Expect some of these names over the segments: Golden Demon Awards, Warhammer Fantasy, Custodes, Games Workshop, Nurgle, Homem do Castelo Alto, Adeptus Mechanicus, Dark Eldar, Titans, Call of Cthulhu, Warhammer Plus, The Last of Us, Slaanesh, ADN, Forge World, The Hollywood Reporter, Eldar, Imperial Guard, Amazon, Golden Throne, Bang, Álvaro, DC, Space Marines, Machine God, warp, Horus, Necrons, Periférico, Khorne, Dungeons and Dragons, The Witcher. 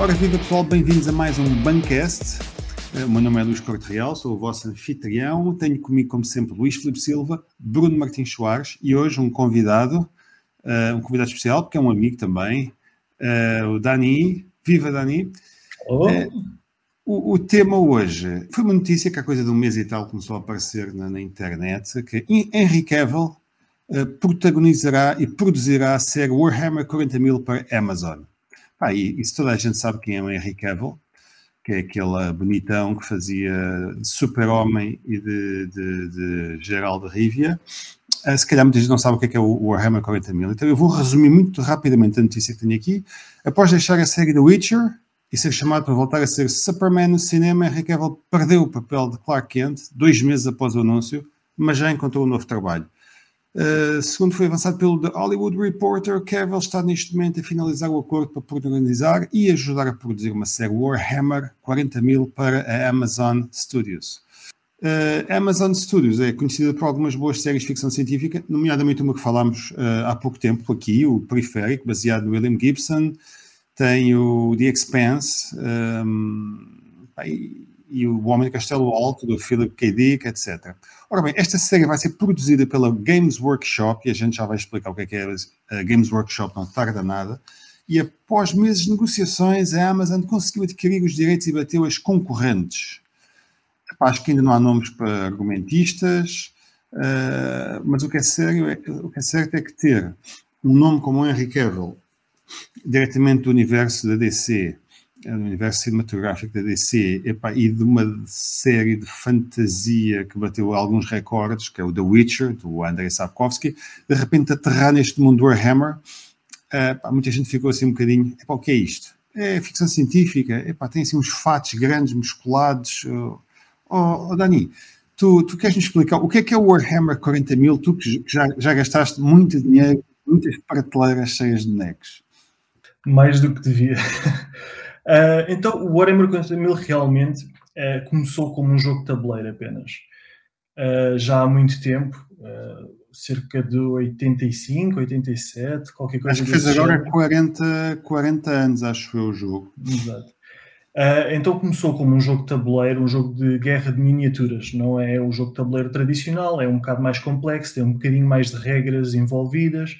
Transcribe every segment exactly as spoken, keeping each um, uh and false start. Ora viva pessoal, bem-vindos a mais um Bancast. O meu nome é Luís Corte Real, sou o vosso anfitrião. Tenho comigo, como sempre, Luís Filipe Silva, Bruno Martins Soares e hoje um convidado, uh, um convidado especial, porque é um amigo também, uh, o Dani. Viva Dani! Oh. Uh, o, o tema hoje foi uma notícia que há coisa de um mês e tal começou a aparecer na, na internet, que Henry Cavill uh, protagonizará e produzirá a série Warhammer quarenta mil para Amazon. Ah, e isso toda a gente sabe quem é o Henry Cavill, que é aquele bonitão que fazia Super-Homem e de, de, de Geralt de Rivia. Ah, se calhar muita gente não sabe o que é, que é o Warhammer quarenta mil. Então eu vou resumir muito rapidamente a notícia que tenho aqui. Após deixar a série The Witcher e ser chamado para voltar a ser Superman no cinema, Henry Cavill perdeu o papel de Clark Kent dois meses após o anúncio, mas já encontrou um novo trabalho. Uh, segundo foi avançado pelo The Hollywood Reporter, Cavill está neste momento a finalizar o acordo para protagonizar e ajudar a produzir uma série Warhammer quarenta mil para a Amazon Studios. Uh, Amazon Studios é conhecida por algumas boas séries de ficção científica, nomeadamente uma que falámos uh, há pouco tempo aqui, o Periférico, baseado no William Gibson, tem o The Expanse um, e, e o Homem do Castelo Alto, do Philip K. Dick, etcétera. Ora bem, esta série vai ser produzida pela Games Workshop, e a gente já vai explicar o que é que é a Games Workshop, não tarda nada, e após meses de negociações, a Amazon conseguiu adquirir os direitos e bateu as concorrentes. Acho que ainda não há nomes para argumentistas, uh, mas o que, é sério é, o que é certo é que ter um nome como o Henry Cavill, diretamente do universo da D C, no universo cinematográfico da D C, epá, e de uma série de fantasia que bateu alguns recordes, que é o The Witcher, do Andrzej Sapkowski, de repente aterrar neste mundo do Warhammer, epá, muita gente ficou assim um bocadinho, epá, o que é isto? É ficção científica, epá, tem assim uns fatos grandes, musculados. Oh, oh Dani, tu, tu queres-nos explicar o que é que é o Warhammer quarenta mil? Tu que já, já gastaste muito dinheiro, muitas prateleiras cheias de bonecos. Mais do que devia. Uh, então, o Warhammer quarenta mil realmente uh, começou como um jogo de tabuleiro apenas. Uh, já há muito tempo, uh, cerca de oitenta e cinco, oitenta e sete, qualquer coisa. Acho que fez agora quarenta, quarenta anos, acho que foi o jogo. Exato. Uh, então, começou como um jogo de tabuleiro, um jogo de guerra de miniaturas. Não é o jogo de tabuleiro tradicional, é um bocado mais complexo, tem um bocadinho mais de regras envolvidas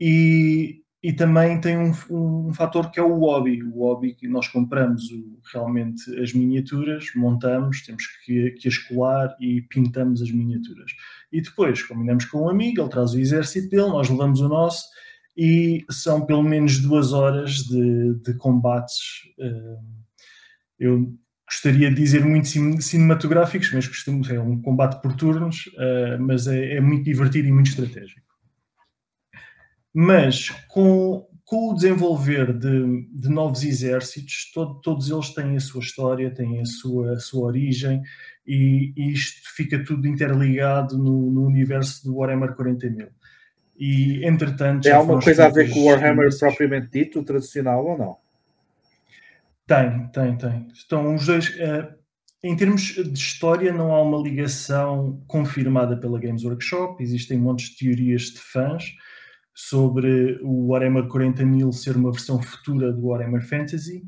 e... E também tem um, um, um fator que é o hobby. O hobby que nós compramos o, realmente as miniaturas, montamos, temos que, que as colar e pintamos as miniaturas. E depois combinamos com um amigo, ele traz o exército dele, nós levamos o nosso e são pelo menos duas horas de, de combates. Eu gostaria de dizer muito cinematográficos, mas costumo é um combate por turnos, mas é, é muito divertido e muito estratégico. Mas, com, com o desenvolver de, de novos exércitos, todo, todos eles têm a sua história, têm a sua, a sua origem, e, e isto fica tudo interligado no, no universo do Warhammer quarenta mil. E, entretanto... Tem alguma coisa a ver com o Warhammer desses... propriamente dito, tradicional ou não? Tem, tem, tem. Então, os dois... Uh, em termos de história, não há uma ligação confirmada pela Games Workshop, existem montes de teorias de fãs, sobre o Warhammer quarenta mil ser uma versão futura do Warhammer Fantasy.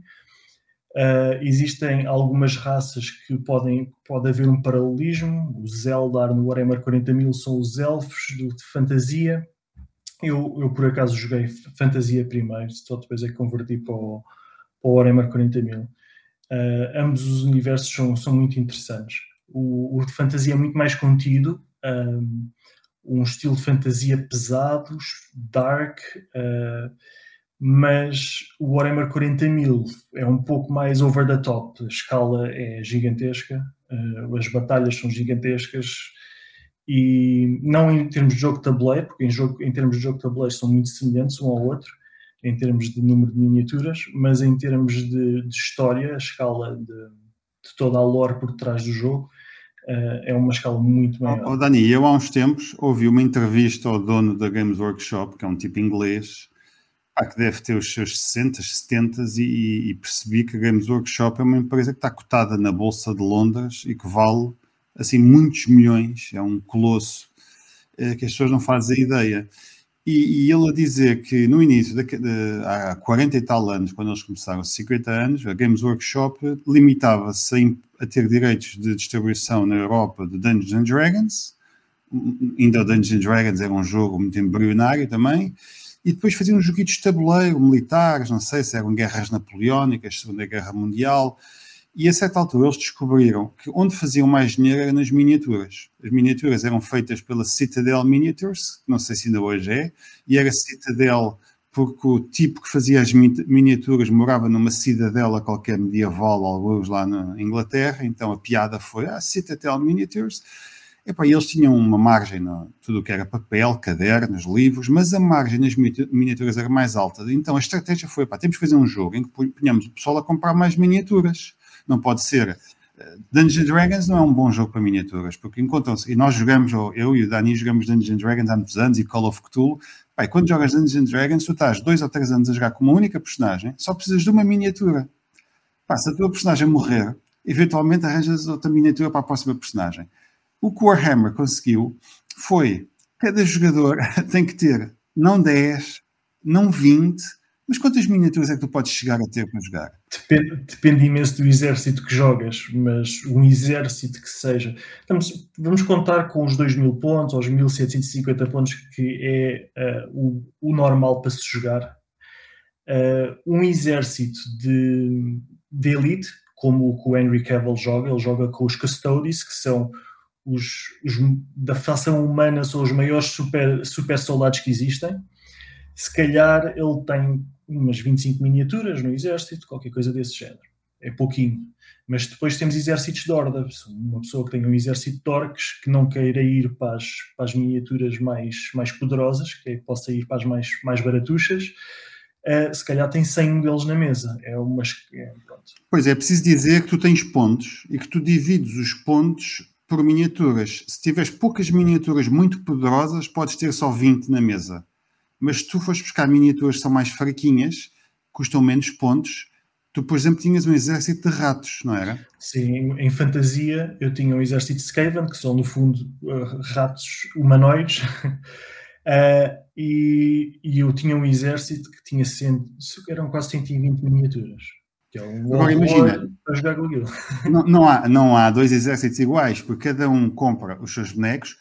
Uh, existem algumas raças que podem, pode haver um paralelismo. Os Eldar no Warhammer quarenta mil são os elfos de fantasia. Eu, eu por acaso, joguei fantasia primeiro, só depois é que converti para o, para o Warhammer quarenta mil. Uh, ambos os universos são, são muito interessantes. O, o de fantasia é muito mais contido, um, um estilo de fantasia pesado, dark, uh, mas o Warhammer quarenta mil é um pouco mais over the top, a escala é gigantesca, uh, as batalhas são gigantescas, e não em termos de jogo de tabuleiro, porque em, jogo, em termos de jogo de tabuleiro são muito semelhantes um ao outro, em termos de número de miniaturas, mas em termos de, de história, a escala de, de toda a lore por trás do jogo, Uh, é uma escala muito maior. Oh, oh, Dani, eu há uns tempos ouvi uma entrevista ao dono da Games Workshop, que é um tipo inglês, ah, que deve ter os seus sessenta, setenta, e, e percebi que a Games Workshop é uma empresa que está cotada na Bolsa de Londres e que vale assim muitos milhões, é um colosso, é, que as pessoas não fazem ideia. E, e ele a dizer que no início, de, de, há quarenta e tal anos, quando eles começaram, cinquenta anos, a Games Workshop limitava-se a, a ter direitos de distribuição na Europa de Dungeons and Dragons. Ainda Dungeons and Dragons era um jogo muito embrionário também. E depois faziam joguitos de tabuleiro, militares, não sei se eram guerras napoleónicas, Segunda Guerra Mundial. E a certa altura eles descobriram que onde faziam mais dinheiro era nas miniaturas. As miniaturas eram feitas pela Citadel Miniatures, não sei se ainda hoje é, e era Citadel porque o tipo que fazia as miniaturas morava numa cidadela qualquer medieval, alguns lá na Inglaterra, então a piada foi, ah, Citadel Miniatures. E pá, eles tinham uma margem, no, tudo o que era papel, cadernos, livros, mas a margem nas miniaturas era mais alta. Então a estratégia foi, pá, temos que fazer um jogo em que ponhamos o pessoal a comprar mais miniaturas. Não pode ser. Dungeons and Dragons não é um bom jogo para miniaturas, porque encontram-se, e nós jogamos, eu e o Dani jogamos Dungeons and Dragons há muitos anos, e Call of Cthulhu. Pai, quando jogas Dungeons and Dragons, tu estás dois ou três anos a jogar com uma única personagem, só precisas de uma miniatura. Pai, se a tua personagem morrer, eventualmente arranjas outra miniatura para a próxima personagem. O que o Warhammer conseguiu foi, cada jogador tem que ter, não dez, não vinte, mas quantas miniaturas é que tu podes chegar a ter para jogar? Depende, depende imenso do exército que jogas, mas um exército que seja... Estamos, vamos contar com os dois mil pontos, ou os mil setecentos e cinquenta pontos, que é uh, o, o normal para se jogar. Uh, um exército de, de elite, como o Henry Cavill joga, ele joga com os Custodes, que são os, os da facção humana, são os maiores super, super soldados que existem. Se calhar ele tem umas vinte e cinco miniaturas no exército, qualquer coisa desse género. É pouquinho. Mas depois temos exércitos de horda. Uma pessoa que tem um exército de orcs, que não queira ir para as, para as miniaturas mais, mais poderosas, que possa ir para as mais, mais baratuchas, uh, se calhar tem cem deles na mesa. É umas, é, pronto. Pois é, é preciso dizer que tu tens pontos e que tu divides os pontos por miniaturas. Se tiveres poucas miniaturas muito poderosas, podes ter só vinte na mesa. Mas se tu fores buscar miniaturas que são mais fraquinhas, custam menos pontos. Tu, por exemplo, tinhas um exército de ratos, não era? Sim, em fantasia eu tinha um exército de Skaven, que são no fundo uh, ratos humanoides, uh, e, e eu tinha um exército que tinha cem, eram quase cento e vinte miniaturas. Que é um Agora imagina, para jogar com aquilo. Não, não, há, não há dois exércitos iguais, porque cada um compra os seus bonecos.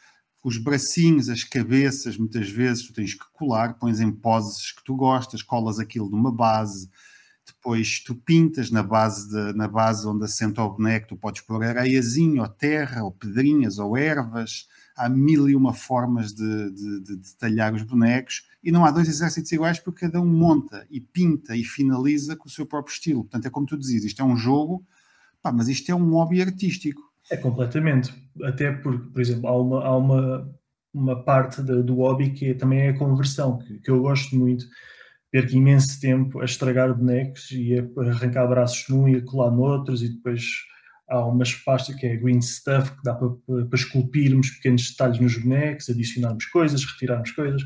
Os bracinhos, as cabeças, muitas vezes tu tens que colar, pões em poses que tu gostas, colas aquilo numa base, depois tu pintas na base, de, na base onde assenta o boneco, tu podes pôr areiazinho, ou terra, ou pedrinhas, ou ervas, há mil e uma formas de, de, de detalhar os bonecos, e não há dois exércitos iguais porque cada um monta e pinta e finaliza com o seu próprio estilo. Portanto, é como tu dizias, isto é um jogo, pá, mas isto é um hobby artístico. É, completamente. Até porque, por exemplo, há uma, há uma, uma parte de, do hobby que é, também é a conversão, que, que eu gosto muito. Perco imenso tempo a estragar bonecos e a arrancar braços num e a colar noutros, e depois há umas pastas que é green stuff, que dá para, para esculpirmos pequenos detalhes nos bonecos, adicionarmos coisas, retirarmos coisas.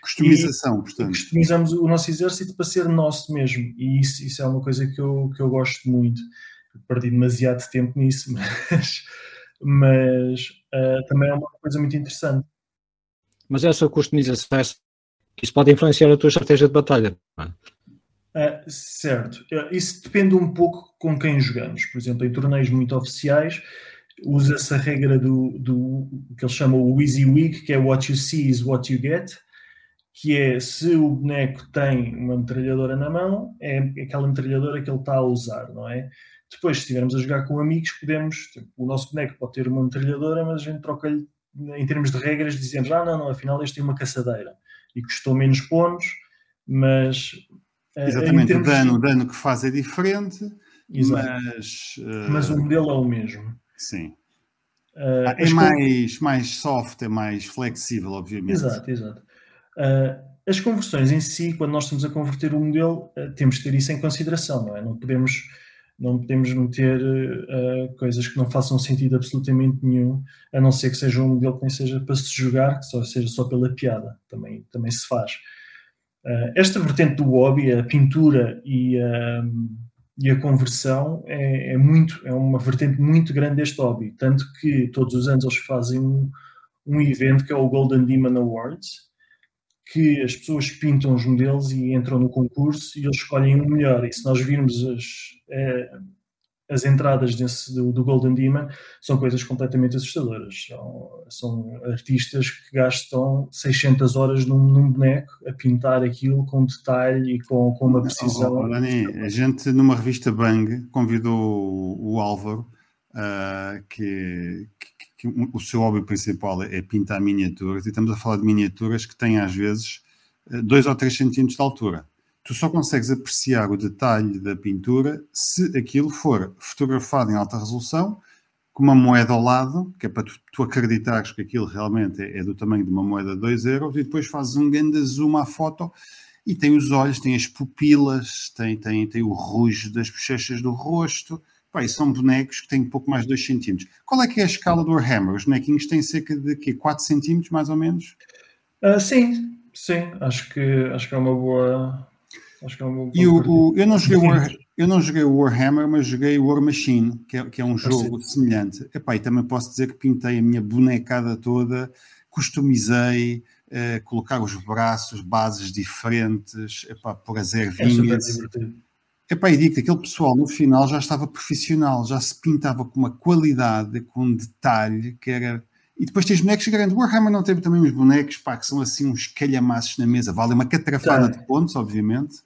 Customização, e, portanto. Customizamos o nosso exército para ser nosso mesmo, e isso, isso é uma coisa que eu, que eu gosto muito. Perdi demasiado tempo nisso, mas, mas uh, também é uma coisa muito interessante. Mas essa customização, isso pode influenciar a tua estratégia de batalha? Uh, certo. Isso depende um pouco com quem jogamos. Por exemplo, em torneios muito oficiais, usa-se a regra do, do que eles chamam o Easy Week, que é what you see is what you get, que é se o boneco tem uma metralhadora na mão, é aquela metralhadora que ele está a usar, não é? Depois, se estivermos a jogar com amigos, podemos... Tipo, o nosso boneco pode ter uma metralhadora, mas a gente troca-lhe... Em termos de regras, dizemos, ah, não, não, afinal este tem uma caçadeira. E custou menos pontos, mas... Exatamente, termos... o, dano, o dano que faz é diferente, Exato. mas... Uh... Mas o modelo é o mesmo. Sim. Uh, ah, é mais, com... mais soft, é mais flexível, obviamente. Exato, exato. Uh, as conversões em si, quando nós estamos a converter o modelo, uh, temos de ter isso em consideração, não é? Não podemos... Não podemos meter uh, coisas que não façam sentido absolutamente nenhum, a não ser que seja um modelo que nem seja para se jogar, que só seja só pela piada, também, também se faz. Uh, esta vertente do hobby, a pintura e, uh, e a conversão, é, é, muito, é uma vertente muito grande deste hobby, tanto que todos os anos eles fazem um, um evento que é o Golden Demon Awards, que as pessoas pintam os modelos e entram no concurso e eles escolhem o melhor. E se nós virmos as, é, as entradas desse, do, do Golden Demon, são coisas completamente assustadoras. São, são artistas que gastam seiscentas horas num, num boneco a pintar aquilo com detalhe e com, com uma precisão. Oh, Dani, a gente, numa revista Bang, convidou o Álvaro, uh, que... que o seu hobby principal é pintar miniaturas, e estamos a falar de miniaturas que têm às vezes dois ou três centímetros de altura. Tu só consegues apreciar o detalhe da pintura se aquilo for fotografado em alta resolução, com uma moeda ao lado, que é para tu, tu acreditares que aquilo realmente é, é do tamanho de uma moeda de dois euros, e depois fazes um grande zoom à foto e tem os olhos, tem as pupilas, tem, tem, tem o rujo das bochechas do rosto. Pai, são bonecos que têm um pouco mais de dois centímetros. Qual é que é a escala do Warhammer? Os bonequinhos têm cerca de quê? quatro centímetros, mais ou menos? Uh, sim, sim. Acho que, acho que é uma boa... Acho que é uma boa e o, eu, não joguei War, eu não joguei o Warhammer, mas joguei o War Machine, que é, que é um jogo Parece. semelhante. Epá, e também posso dizer que pintei a minha bonecada toda, customizei, eh, colocar os braços, bases diferentes, epá, pôr as ervinhas... É Epá, e digo que aquele pessoal no final já estava profissional, já se pintava com uma qualidade, com um detalhe que era... E depois tens bonecos grandes. O Warhammer não teve também uns bonecos, pá, que são assim uns calhamaços na mesa. Vale uma catrafada tem. de pontos, obviamente.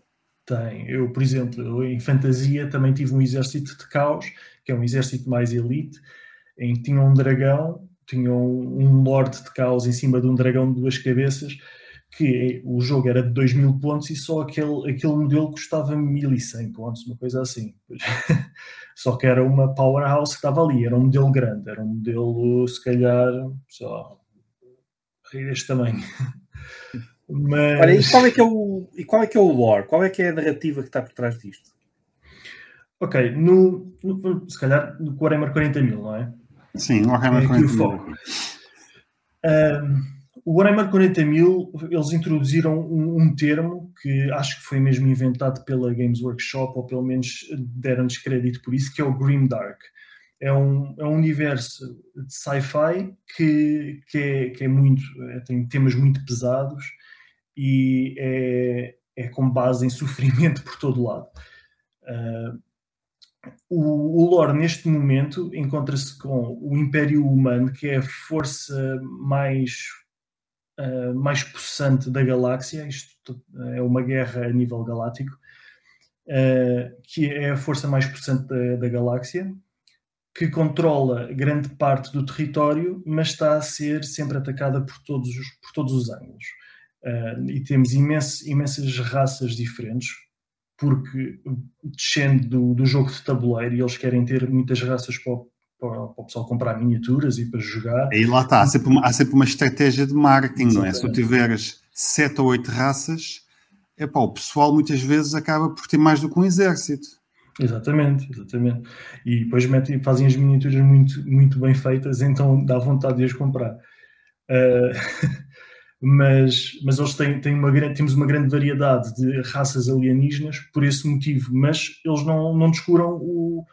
Tem. Eu, por exemplo, eu, em fantasia também tive um exército de caos, que é um exército mais elite, em que tinha um dragão, tinha um lord de caos em cima de um dragão de duas cabeças, que o jogo era de dois mil pontos e só aquele, aquele modelo custava mil e cem pontos, uma coisa assim. Só que era uma powerhouse que estava ali, era um modelo grande, era um modelo, se calhar, só deste tamanho. Mas... Olha, e, qual é que é o, e qual é que é o lore? Qual é que é a narrativa que está por trás disto? Ok, no, no, se calhar no Warhammer quarenta mil, não é? Sim, no Warhammer é quarenta mil. O Warhammer quarenta mil, eles introduziram um, um termo que acho que foi mesmo inventado pela Games Workshop, ou pelo menos deram-nos crédito por isso, que é o Grimdark. É um, é um universo de sci-fi que, que, é, que é muito, é, tem temas muito pesados e é, é com base em sofrimento por todo lado. Uh, O, o lore, neste momento, encontra-se com o Império Humano, que é a força mais, uh, mais possante da galáxia. Isto é uma guerra a nível galáctico, uh, que é a força mais possante da, da galáxia, que controla grande parte do território, mas está a ser sempre atacada por todos os, por todos os ângulos. Uh, e temos imenso, imensas raças diferentes, porque descende do, do jogo de tabuleiro e eles querem ter muitas raças para o, para o pessoal comprar miniaturas e para jogar. E lá está, há sempre uma, há sempre uma estratégia de marketing, não é? Se tu tiveres sete ou oito raças, epá, o pessoal muitas vezes acaba por ter mais do que um exército. Exatamente, exatamente. E depois metem, fazem as miniaturas muito, muito bem feitas, então dá vontade de as comprar. Uh... Mas, mas eles têm, têm uma, temos uma grande variedade de raças alienígenas por esse motivo, mas eles não, não descuram o,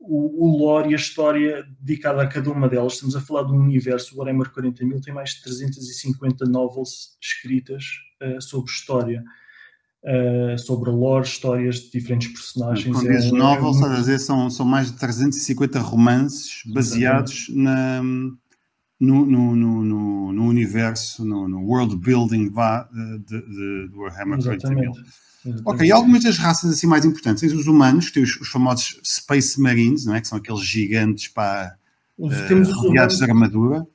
o, o lore e a história dedicada a cada uma delas. Estamos a falar de um universo, o Warhammer quarenta mil tem mais de trezentas e cinquenta novels escritas uh, sobre história, uh, sobre lore, histórias de diferentes personagens. Quando dizes é, novels, é muito... a dizer, são, são mais de trezentos e cinquenta romances baseados na... No, no, no, no universo, no, no world building vá, de, de, do Warhammer quarenta mil. Ok, e algumas das raças assim mais importantes, tens os humanos, que têm os, os famosos Space Marines, não é? Que são aqueles gigantes para uh, rodeados de armadura.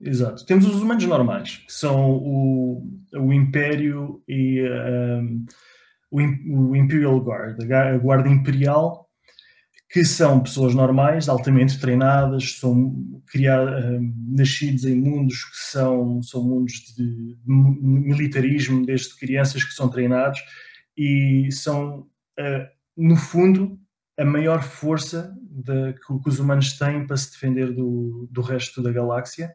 Exato, temos os humanos normais, que são o, o Império e um, o Imperial Guard, a Guarda Imperial, que são pessoas normais, altamente treinadas, são criadas, nascidos em mundos que são, são mundos de militarismo, desde crianças que são treinados, e são, no fundo, a maior força de, que os humanos têm para se defender do, do resto da galáxia.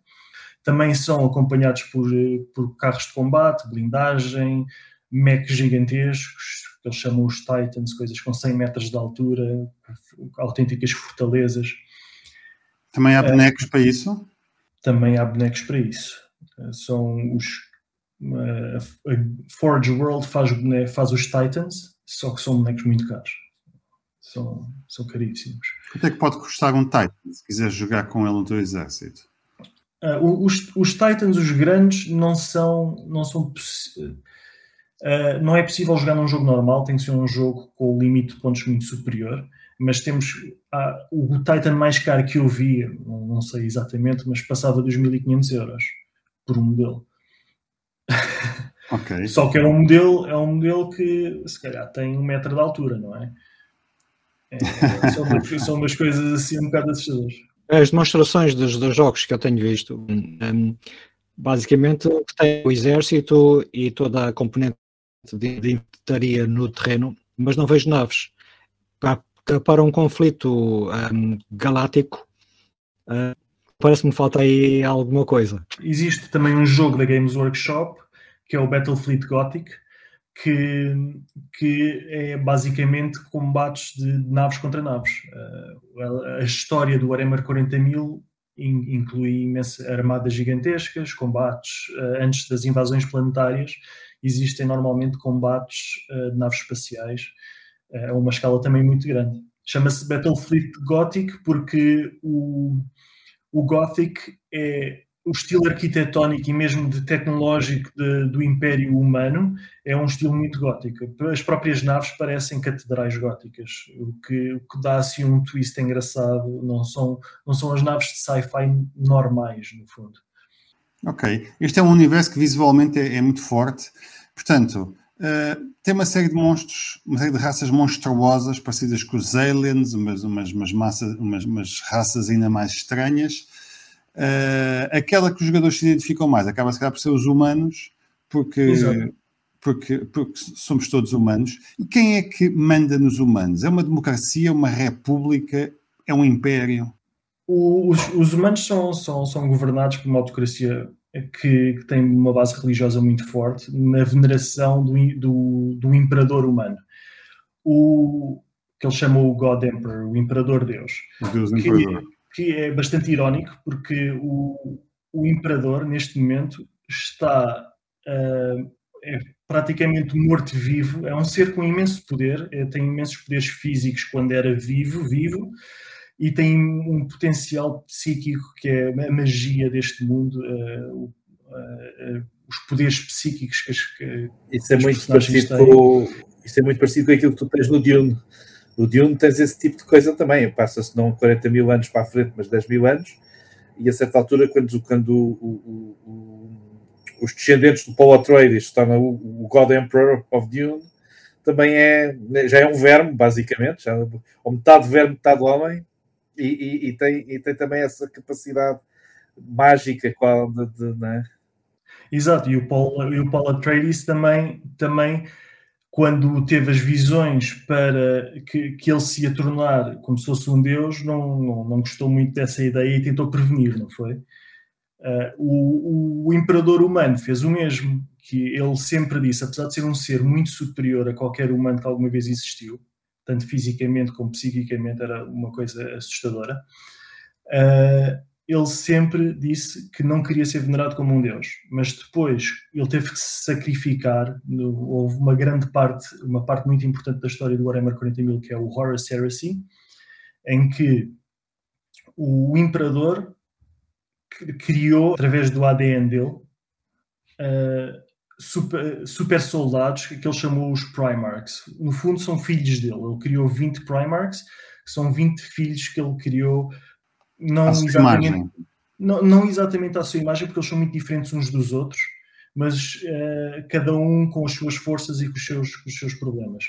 Também são acompanhados por, por carros de combate, blindagem, mechs gigantescos, que eles chamam os Titans, coisas com cem metros de altura, autênticas fortalezas. Também há bonecos uh, para isso? Também há bonecos para isso. São os, a, a Forge World faz, faz os Titans, só que são bonecos muito caros. São, são caríssimos. Quanto é que pode custar um Titan, se quiser jogar com ele no teu exército? Uh, os, os Titans, os grandes, não são... Não, são poss... uh, não é possível jogar num jogo normal, tem que ser um jogo com o limite de pontos muito superior, mas temos... Ah, o Titan mais caro que eu vi, não, não sei exatamente, mas passava dois mil e quinhentos euros por um modelo. Okay. Só que é um modelo, é um modelo que, se calhar, tem um metro de altura, não é? é são, umas, são umas coisas assim um bocado assustadoras. As demonstrações dos, dos jogos que eu tenho visto, um, basicamente, tem o exército e toda a componente de, de infantaria no terreno, mas não vejo naves. Há para um conflito um, galáctico, uh, parece-me falta aí alguma coisa. Existe também um jogo da Games Workshop, que é o Battlefleet Gothic, que, que é basicamente combates de naves contra naves. Uh, a história do Warhammer quarenta mil in, inclui imensas armadas gigantescas, combates uh, antes das invasões planetárias. Existem normalmente combates uh, de naves espaciais, é uma escala também muito grande. Chama-se Battlefleet Gothic porque o, o Gothic é o estilo arquitetónico e mesmo de tecnológico de, do Império Humano, é um estilo muito gótico. As próprias naves parecem catedrais góticas, o que, o que dá assim um twist engraçado. Não são, não são as naves de sci-fi normais, no fundo. Ok. Este é um universo que visualmente é, é muito forte. Portanto... Uh, tem uma série de monstros, uma série de raças monstruosas, parecidas com os aliens, umas, umas, umas, massas, umas, umas raças ainda mais estranhas. Uh, aquela que os jogadores se identificam mais acaba, se calhar, por ser os humanos, porque, porque, porque somos todos humanos. E quem é que manda nos humanos? É uma democracia, uma república, é um império? Os, os humanos são, são, são governados por uma autocracia Que, que tem uma base religiosa muito forte, na veneração do, do, do imperador humano, o que ele chamou o God Emperor, o imperador Deus, Deus que, imperador. Que é bastante irónico porque o, o imperador neste momento está uh, é praticamente morto-vivo, é um ser com imenso poder, é, tem imensos poderes físicos quando era vivo, vivo, e tem um potencial psíquico que é a magia deste mundo, uh, uh, uh, uh, os poderes psíquicos que, que isso, é muito parecido com, isso é muito parecido com aquilo que tu tens no Dune. No Dune tens esse tipo de coisa também, passa-se não quarenta mil anos para a frente, mas dez mil anos, e a certa altura quando, quando o, o, o, os descendentes do Paul Atreides se tornam o, o God Emperor of Dune, também é, já é um verme basicamente, já, ou metade verme, metade homem. E, e, e, tem, e tem também essa capacidade mágica qual de, de, não é? Exato, e o Paul, e o Paul Atreides também, também quando teve as visões para que, que ele se ia tornar como se fosse um deus, não, não, não gostou muito dessa ideia e tentou prevenir, não foi? Uh, o, o imperador humano fez o mesmo, que ele sempre disse, apesar de ser um ser muito superior a qualquer humano que alguma vez existiu, tanto fisicamente como psiquicamente, era uma coisa assustadora, uh, ele sempre disse que não queria ser venerado como um deus, mas depois ele teve que se sacrificar, no, houve uma grande parte, uma parte muito importante da história do Warhammer quarenta mil, que é o Horus Heresy, em que o imperador criou, através do A D N dele, uh, Super, super soldados que ele chamou os Primarchs. No fundo são filhos dele, ele criou vinte Primarchs, que são vinte filhos que ele criou, não exatamente, não, não exatamente à sua imagem, porque eles são muito diferentes uns dos outros, mas uh, cada um com as suas forças e com os seus, com os seus problemas.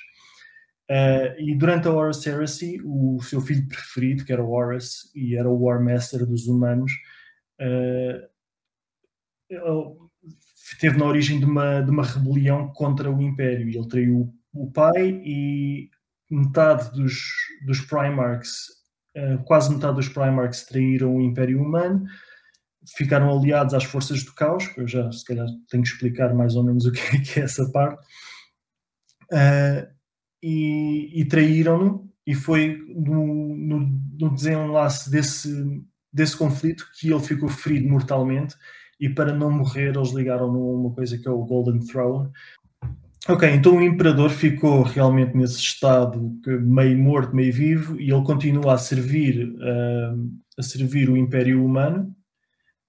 Uh, e durante a Horus Heresy, o seu filho preferido, que era o Horus, e era o War Master dos humanos, uh, ele teve na origem de uma, de uma rebelião contra o Império, e ele traiu o pai, e metade dos, dos Primarchs, quase metade dos Primarchs traíram o Império Humano, ficaram aliados às forças do caos, que eu já se calhar tenho que explicar mais ou menos o que é, que é essa parte, uh, e, e traíram-no, e foi no, no, no desenlace desse, desse conflito que ele ficou ferido mortalmente, e para não morrer eles ligaram numa coisa que é o Golden Throne. Ok, então o Imperador ficou realmente nesse estado meio morto, meio vivo, e ele continua a servir, uh, a servir o Império Humano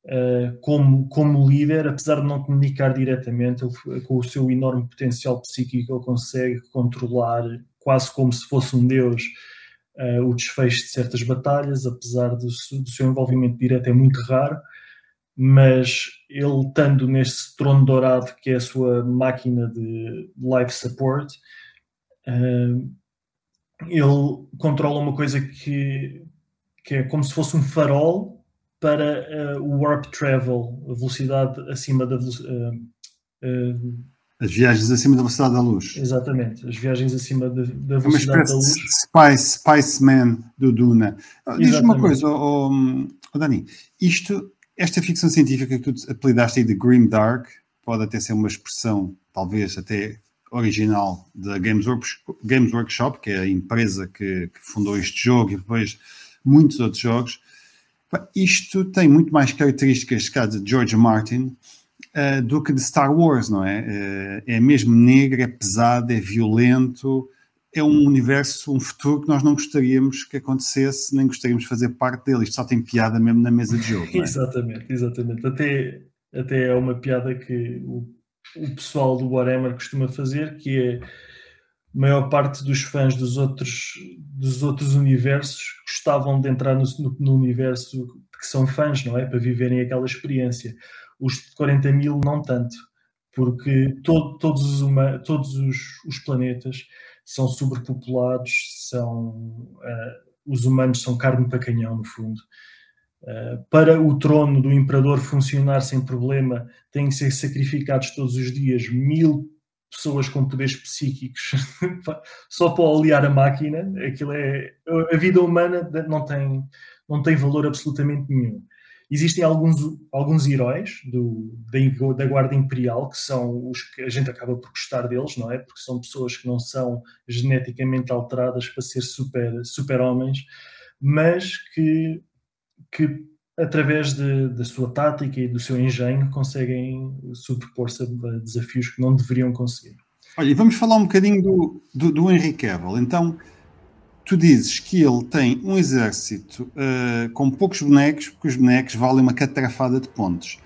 uh, como, como líder, apesar de não comunicar diretamente. Ele, com o seu enorme potencial psíquico, ele consegue controlar quase como se fosse um deus uh, o desfecho de certas batalhas, apesar do, do seu envolvimento direto é muito raro. Mas ele, estando neste trono dourado, que é a sua máquina de life support, uh, ele controla uma coisa que, que é como se fosse um farol para uh, o warp travel, a velocidade acima da velocidade... Uh, uh, as viagens acima da velocidade da luz. Exatamente, as viagens acima da, da velocidade é da luz. Spice, Spiceman do Duna. Exatamente. Diz-me uma coisa, oh, oh, Dani, isto... Esta ficção científica que tu apelidaste aí de Grim Dark pode até ser uma expressão, talvez até original, da Games Workshop, que é a empresa que, que fundou este jogo e depois muitos outros jogos. Isto tem muito mais características cá de George Martin uh, do que de Star Wars, não é? Uh, é mesmo negro, é pesado, é violento, é um universo, um futuro que nós não gostaríamos que acontecesse, nem gostaríamos de fazer parte dele. Isto só tem piada mesmo na mesa de jogo. Não é? Exatamente, exatamente. Até, até é uma piada que o, o pessoal do Warhammer costuma fazer, que é a maior parte dos fãs dos outros, dos outros universos gostavam de entrar no, no, no universo que são fãs, não é? Para viverem aquela experiência. Os de quarenta mil não tanto, porque todo, todos, os, uma, todos os, os planetas... são sobrepopulados, são, uh, os humanos são carne para canhão, no fundo. Uh, para o trono do imperador funcionar sem problema, têm que ser sacrificados todos os dias mil pessoas com poderes psíquicos só para olear a máquina. Aquilo é, a vida humana não tem, não tem valor absolutamente nenhum. Existem alguns, alguns heróis do, da, da Guarda Imperial, que são os que a gente acaba por gostar deles, não é? Porque são pessoas que não são geneticamente alteradas para ser super, super-homens, mas que, que através de, da sua tática e do seu engenho conseguem sobrepor-se a desafios que não deveriam conseguir. Olha, e vamos falar um bocadinho do, do, do Henry Cavill. Então... Tu dizes que ele tem um exército uh, com poucos bonecos, porque os bonecos valem uma catrafada de pontos.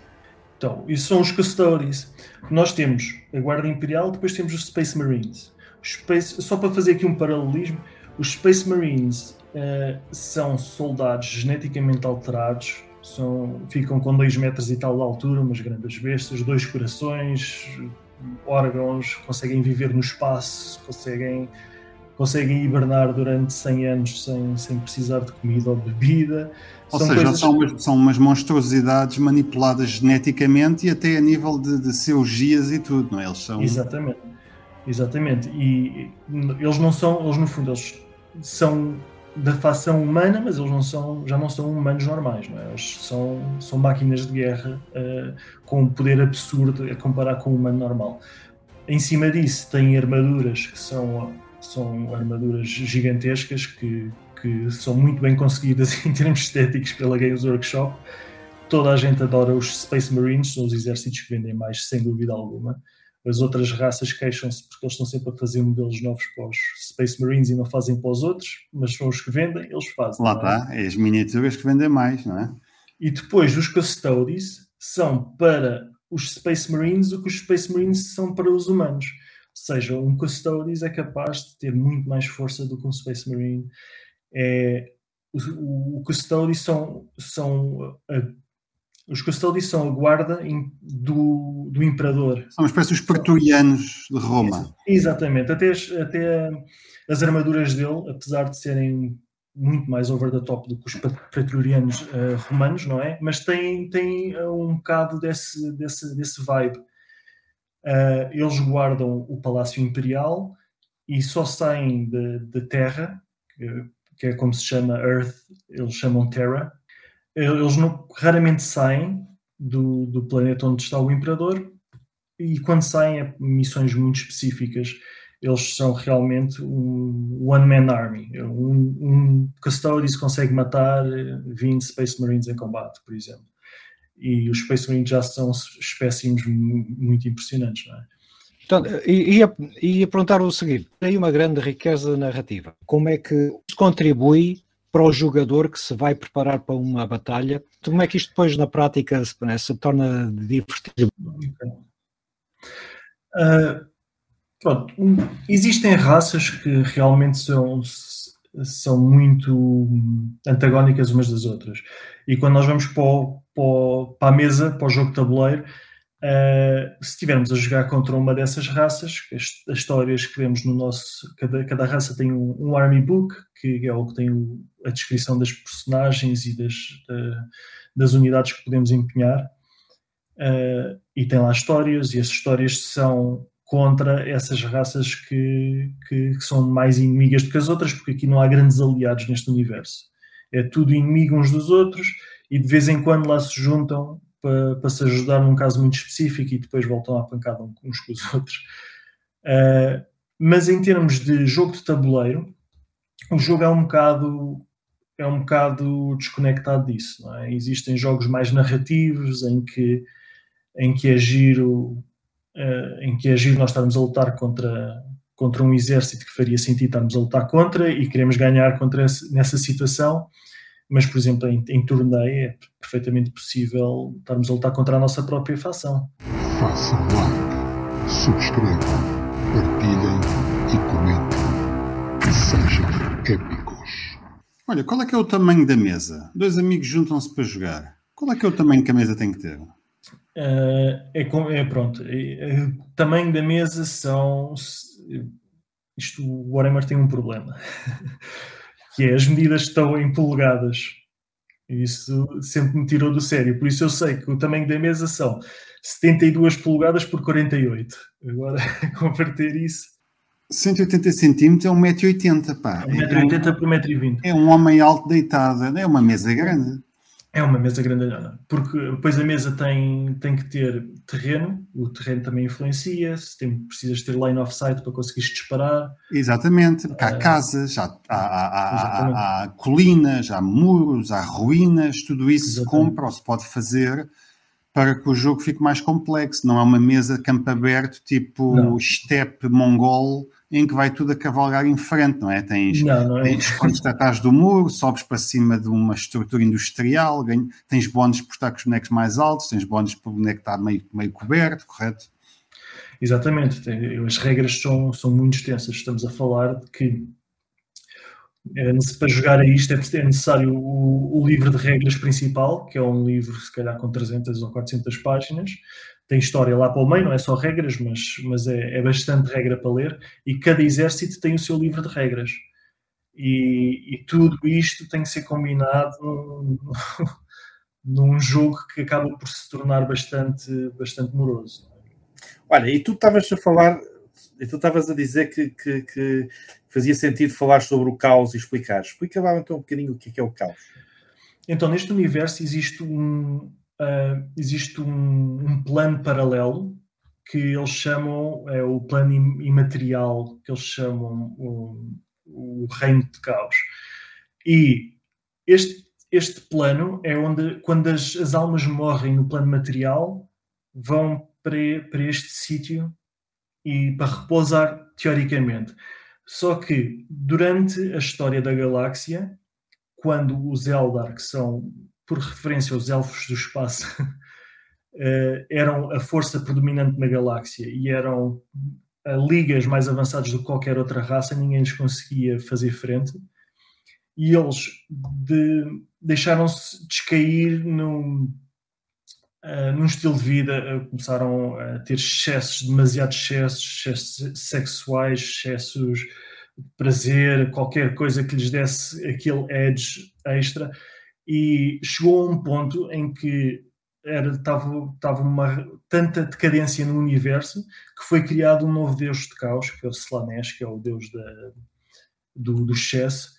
Então, isso são os Custodes. Nós temos a Guarda Imperial, depois temos os Space Marines. Os Space, só para fazer aqui um paralelismo, os Space Marines uh, são soldados geneticamente alterados, são, ficam com dois metros e tal de altura, umas grandes bestas, dois corações, órgãos, conseguem viver no espaço, conseguem... conseguem hibernar durante cem anos sem, sem precisar de comida ou bebida. Ou são seja, coisas... são, umas, são umas monstruosidades manipuladas geneticamente e até a nível de, de cirurgias e tudo, não é? Eles são... Exatamente, exatamente. E eles não são, eles no fundo, eles são da facção humana, mas eles não são, já não são humanos normais, não é? Eles são, são máquinas de guerra uh, com um poder absurdo a comparar com o humano normal. Em cima disso, têm armaduras que são... São armaduras gigantescas que, que são muito bem conseguidas em termos estéticos pela Games Workshop. Toda a gente adora os Space Marines, são os exércitos que vendem mais, sem dúvida alguma. As outras raças queixam-se porque eles estão sempre a fazer modelos novos para os Space Marines e não fazem para os outros, mas são os que vendem, eles fazem. Lá está, é as miniaturas que vendem mais, não é? E depois os Custodes são para os Space Marines o que os Space Marines são para os humanos. Ou seja, um Custodes é capaz de ter muito mais força do que um Space Marine. É, o, o Custodes são, são a, os Custodes são a guarda in, do, do imperador. São uma espécie dos pretorianos de Roma. Exatamente. Até, as, até as armaduras dele, apesar de serem muito mais over the top do que os pretorianos uh, romanos, não é? Mas têm, têm um bocado desse, desse, desse vibe. Uh, eles guardam o Palácio Imperial e só saem da Terra, que, que é como se chama Earth, eles chamam Terra. Eles não, raramente saem do, do planeta onde está o Imperador, e quando saem é missões muito específicas. Eles são realmente um one-man army. Um, um Custodes consegue matar vinte Space Marines em combate, por exemplo. e os Space Marines já são espécimes muito impressionantes, não é? Portanto, ia, ia perguntar o seguinte, tem uma grande riqueza narrativa. Como é que contribui para o jogador que se vai preparar para uma batalha? Como é que isto depois na prática se, né, se torna divertido? Uh, pronto, existem raças que realmente são, são muito antagónicas umas das outras. E quando nós vamos para, o, para, o, para a mesa, para o jogo de tabuleiro, uh, se estivermos a jogar contra uma dessas raças, as, as histórias que vemos no nosso... Cada, cada raça tem um, um army book, que é o que tem o, a descrição das personagens e das, uh, das unidades que podemos empenhar. Uh, e tem lá histórias, e as histórias são contra essas raças que, que, que são mais inimigas do que as outras, porque aqui não há grandes aliados neste universo. É tudo inimigo uns dos outros, e de vez em quando lá se juntam para, para se ajudar num caso muito específico, e depois voltam à pancada uns com os outros. Uh, mas em termos de jogo de tabuleiro, o jogo é um bocado... é um bocado desconectado disso, não é? Existem jogos mais narrativos em que, em que é giro, uh, em que é giro nós estarmos a lutar contra, contra um exército que faria sentido estarmos a lutar contra e queremos ganhar contra esse, nessa situação, mas, por exemplo, em, em torneio é perfeitamente possível estarmos a lutar contra a nossa própria fação. Façam like, subscrevam, partilhem e comentem. Que sejam épicos. Olha, qual é que é o tamanho da mesa? Dois amigos juntam-se para jogar. Qual é que é o tamanho que a mesa tem que ter? Uh, é, é pronto. É, é, tamanho da mesa são... Isto, o Warhammer tem um problema. Que é, as medidas estão em polegadas. Isso sempre me tirou do sério. Por isso eu sei que o tamanho da mesa são setenta e duas polegadas por quarenta e oito. Agora, converter isso... cento e oitenta centímetros é um metro e oitenta, pá. um metro e oitenta por um metro e vinte. É um homem alto deitado, é uma mesa grande. É uma mesa grandalhona, porque depois a mesa tem, tem que ter terreno, o terreno também influencia, se tem, precisas ter line of sight para conseguires disparar. Exatamente, porque há casas, há, há, há, há, há colinas, há muros, há ruínas, tudo isso se compra ou se pode fazer... para que o jogo fique mais complexo. Não é uma mesa de campo aberto, tipo não. Estepe mongol, em que vai tudo a cavalgar em frente, não é? Tens, não, não é. tens quando estás atrás do muro, sobes para cima de uma estrutura industrial, ganho, tens bónus por estar com os bonecos mais altos, tens bónus por o boneco estar meio, meio coberto, correto? Exatamente. As regras são, são muito extensas. Estamos a falar de que É, para jogar a isto é necessário o, o livro de regras principal, que é um livro se calhar com trezentas ou quatrocentas páginas, tem história lá para o meio, não é só regras, mas, mas é, é bastante regra para ler, e cada exército tem o seu livro de regras, e, e tudo isto tem que ser combinado num, num jogo que acaba por se tornar bastante, bastante moroso. Olha, e tu estavas a falar... E tu estavas a dizer que, que, que fazia sentido falar sobre o caos e explicar. Explica lá então um bocadinho o que é, que é o caos. Então, neste universo existe um, uh, existe um, um plano paralelo que eles chamam, é o plano imaterial, que eles chamam o, o reino de caos. E este, este plano é onde, quando as, as almas morrem no plano material, vão para, para este sítio e para repousar teoricamente. Só que durante a história da galáxia, quando os Eldar, que são por referência os elfos do espaço, eram a força predominante na galáxia e eram ligas mais avançadas do que qualquer outra raça, ninguém lhes conseguia fazer frente, e eles de, deixaram-se descair num... Uh, num estilo de vida, uh, começaram a ter excessos, demasiados excessos, excessos sexuais, excessos de prazer, qualquer coisa que lhes desse aquele edge extra, e chegou a um ponto em que estava uma tanta decadência no universo que foi criado um novo deus de caos, que é o Slaanesh, que é o deus da, do, do excesso,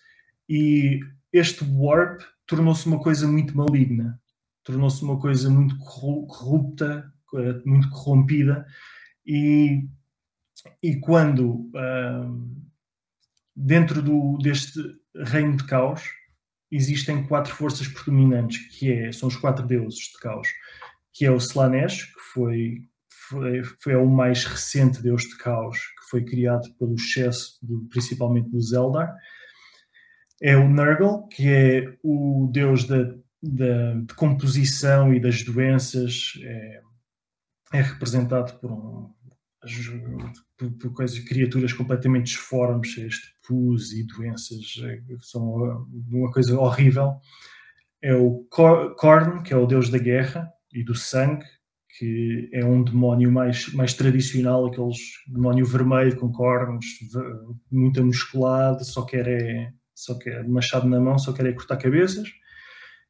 e este warp tornou-se uma coisa muito maligna. Tornou-se uma coisa muito corrupta, muito corrompida, e, e quando, uh, dentro do, deste reino de caos, existem quatro forças predominantes, que é, são os quatro deuses de caos, que é o Slaanesh, que foi, foi, foi o mais recente deus de caos, que foi criado pelo excesso, do, principalmente dos Eldar. É o Nurgle, que é o deus da, da decomposição e das doenças, é, é representado por, um, por, por coisas, criaturas completamente disformes, este pus e doenças, é, são uma coisa horrível. É o Korn, que é o deus da guerra e do sangue, que é um demónio mais, mais tradicional, aqueles demónio vermelho com cornos, muito musculado, só quer é só quer machado na mão, só quer é cortar cabeças.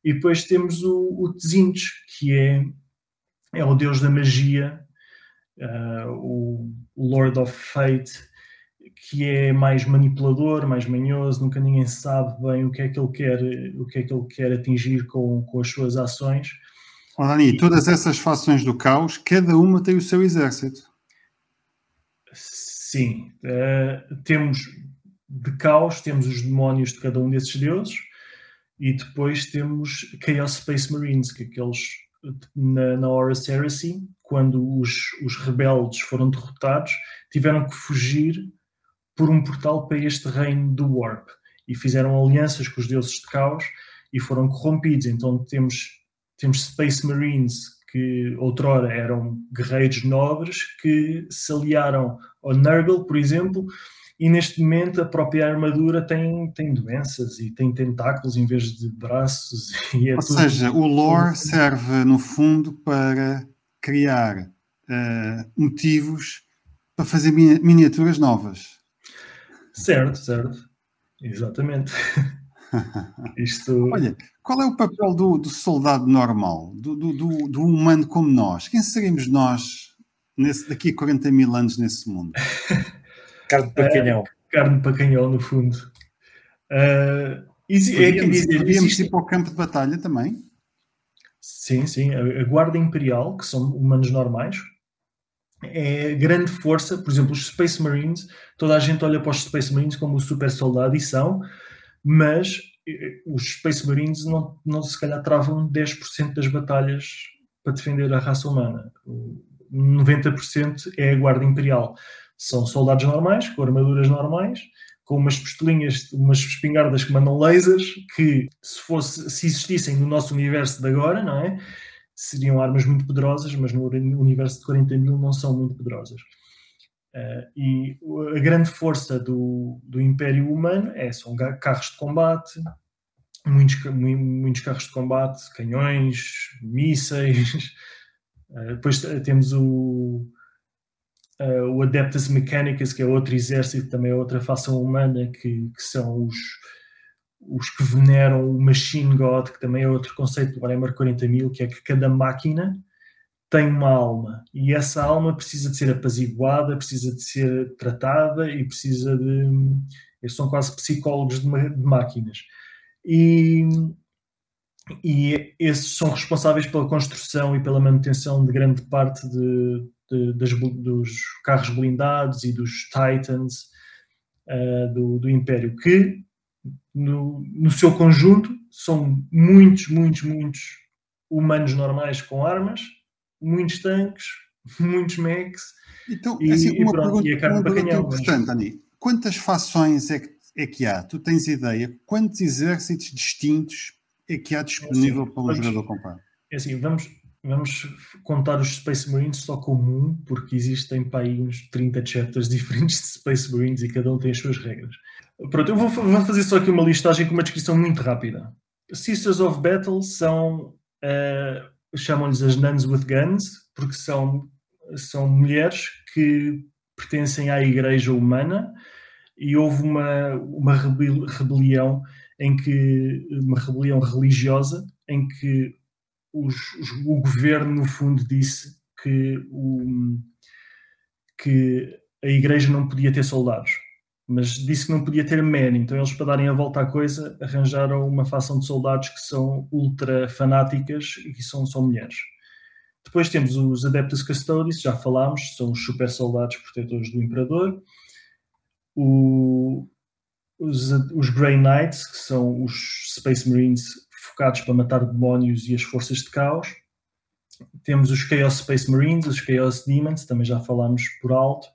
E depois temos o, o Tzintes, que é, é o deus da magia, uh, o, o Lord of Fate, que é mais manipulador, mais manhoso, nunca ninguém sabe bem o que é que ele quer, o que é que ele quer atingir com, com as suas ações. Oh, Dani, todas essas fações do caos, cada uma tem o seu exército. Sim. Uh, temos de caos, temos os demónios de cada um desses deuses, e depois temos Chaos Space Marines, que aqueles na, na Horus Heresy, quando os, os rebeldes foram derrotados, tiveram que fugir por um portal para este reino do warp, e fizeram alianças com os deuses de caos e foram corrompidos. Então temos... Temos Space Marines, que outrora eram guerreiros nobres, que se aliaram ao Nurgle, por exemplo, e neste momento a própria armadura tem, tem doenças e tem tentáculos em vez de braços. E é Ou tudo... seja, o lore serve, no fundo, para criar uh, motivos para fazer miniaturas novas. Certo, certo. Exatamente. Isto... Olha, qual é o papel do, do soldado normal, do, do, do humano como nós? Quem seremos nós nesse, daqui a quarenta mil anos nesse mundo? Carne para canhão. É, carne para canhão, no fundo. Uh, exi- podíamos, é que dizer, podíamos existe... ir para o campo de batalha também? Sim, sim. A guarda imperial, que são humanos normais, é grande força. Por exemplo, os Space Marines, toda a gente olha para os Space Marines como o super soldado, e são... Mas os Space Marines não, não se calhar travam dez por cento das batalhas para defender a raça humana. noventa por cento é a guarda imperial. São soldados normais, com armaduras normais, com umas pistolinhas, umas espingardas que mandam lasers, que se, fosse, se existissem no nosso universo de agora, não é? Seriam armas muito poderosas, mas no universo de quarenta mil não são muito poderosas. Uh, e a grande força do, do Império Humano é, são carros de combate, muitos, muitos carros de combate, canhões, mísseis. Uh, depois temos o, uh, o Adeptus Mechanicus, que é outro exército, também é outra facção humana, que, que são os, os que veneram o Machine God, que também é outro conceito do Warhammer quarenta mil, que é que cada máquina tem uma alma, e essa alma precisa de ser apaziguada, precisa de ser tratada e precisa de... Eles são quase psicólogos de, ma- de máquinas. E, e esses são responsáveis pela construção e pela manutenção de grande parte de, de, das, dos carros blindados e dos Titans uh, do, do Império, que no, no seu conjunto são muitos, muitos, muitos humanos normais com armas, muitos tanques, muitos mechs. Então, e, assim, uma e pronto, pergunta, e a carne para canhão. Importante, mas... Dani, quantas fações é que, é que há? Tu tens ideia? Quantos exércitos distintos é que há disponível é assim, para um jogador comprar? É assim, vamos, vamos contar os Space Marines só como um, porque existem para aí uns trinta chapters diferentes de Space Marines e cada um tem as suas regras. Pronto, eu vou, vou fazer só aqui uma listagem com uma descrição muito rápida. Sisters of Battle são... Uh, chamam-lhes as Nuns with Guns, porque são, são mulheres que pertencem à igreja humana, e houve uma, uma rebelião em que, uma rebelião religiosa, em que os, os, o governo no fundo disse que, o, que a igreja não podia ter soldados, mas disse que não podia ter men. Então eles, para darem a volta à coisa, arranjaram uma facção de soldados que são ultra fanáticas e que são só mulheres. Depois temos os Adeptus Custodes, já falámos, são os super soldados protetores do Imperador. O, os, os Grey Knights, que são os Space Marines focados para matar demónios e as forças de caos. Temos os Chaos Space Marines, os Chaos Demons, também já falámos por alto.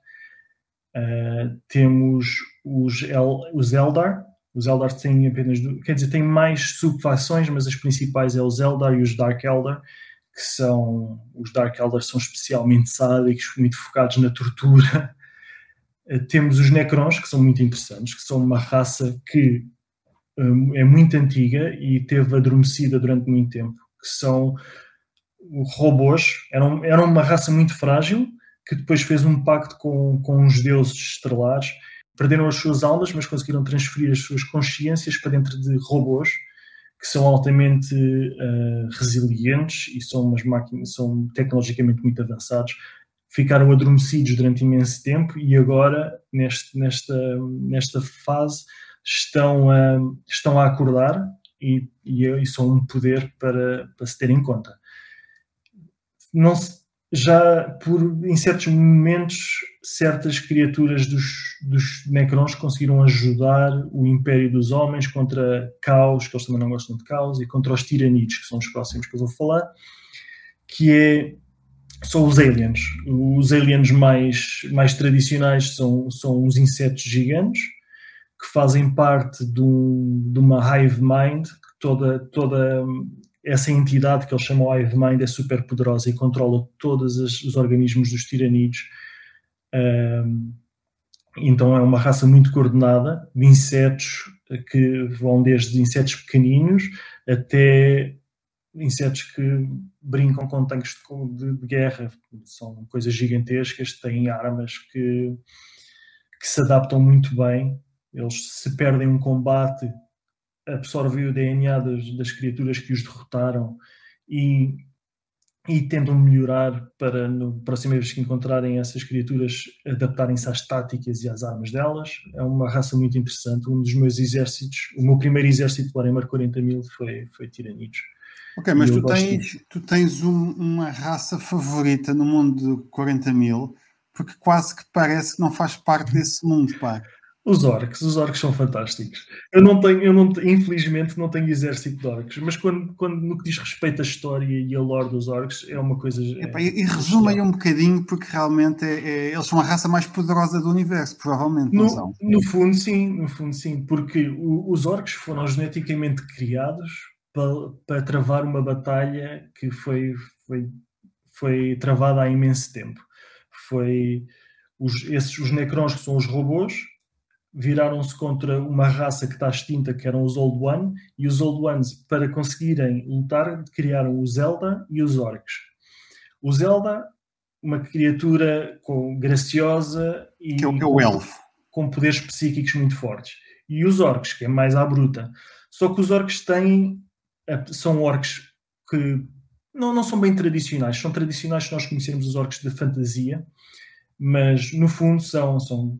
Uh, temos os, El, os Eldar. Os Eldar têm apenas, quer dizer, têm mais subfações, mas as principais são os Eldar e os Dark Eldar, que são, os Dark Eldar são especialmente sádicos, muito focados na tortura. Temos os Necrons, que são muito interessantes, que são uma raça que um, é muito antiga e teve adormecida durante muito tempo, que são robôs, eram, eram uma raça muito frágil, que depois fez um pacto com, com os deuses estrelares. Perderam as suas almas, mas conseguiram transferir as suas consciências para dentro de robôs que são altamente uh, resilientes e são umas máquinas, são tecnologicamente muito avançados. Ficaram adormecidos durante imenso tempo e agora, neste, nesta, nesta fase, estão a, estão a acordar e, e, e são um poder para, para se ter em conta. Não se, já por, em certos momentos, certas criaturas dos, dos Necrons conseguiram ajudar o Império dos Homens contra Caos, que eles também não gostam de Caos, e contra os Tiranidos, que são os próximos que eu vou falar, que é, são os aliens. Os aliens mais, mais tradicionais são, são os insetos gigantes, que fazem parte de, um, de uma hive mind, que toda... toda essa entidade que eles chamam Hive Mind é super poderosa e controla todos os organismos dos tiranidos. Então é uma raça muito coordenada de insetos que vão desde insetos pequeninos até insetos que brincam com tanques de guerra. São coisas gigantescas, têm armas que, que se adaptam muito bem. Eles se perdem um combate... absorvem o D N A das, das criaturas que os derrotaram e, e tentam melhorar para, na próxima vez que encontrarem essas criaturas, adaptarem-se às táticas e às armas delas. É uma raça muito interessante. Um dos meus exércitos, o meu primeiro exército de Warhammer quarenta mil foi, foi Tiranidos. Ok, mas tu tens, tu tens um, uma raça favorita no mundo de quarenta mil, porque quase que parece que não faz parte desse mundo, pá. Os orcs, os orcs são fantásticos. Eu não tenho, eu não, infelizmente não tenho exército de orcs, mas quando, quando no que diz respeito à história e a lore dos orcs é uma coisa... Epa, é, e resume aí um bocadinho, porque realmente é, é, eles são a raça mais poderosa do universo, provavelmente. No, não são. No fundo sim, no fundo sim, porque o, os orcs foram geneticamente criados para, para travar uma batalha que foi, foi, foi travada há imenso tempo. Foi os, esses, os necrons, que são os robôs, viraram-se contra uma raça que está extinta, que eram os Old One, e os Old Ones, para conseguirem lutar, criaram os Eldar e os Orks. Os Eldar, uma criatura com, graciosa e que é o elfo, com poderes psíquicos muito fortes. E os Orks, que é mais à bruta. Só que os Orks têm... São Orks que não, não são bem tradicionais. São tradicionais se nós conhecermos os Orks de fantasia, mas, no fundo, são... são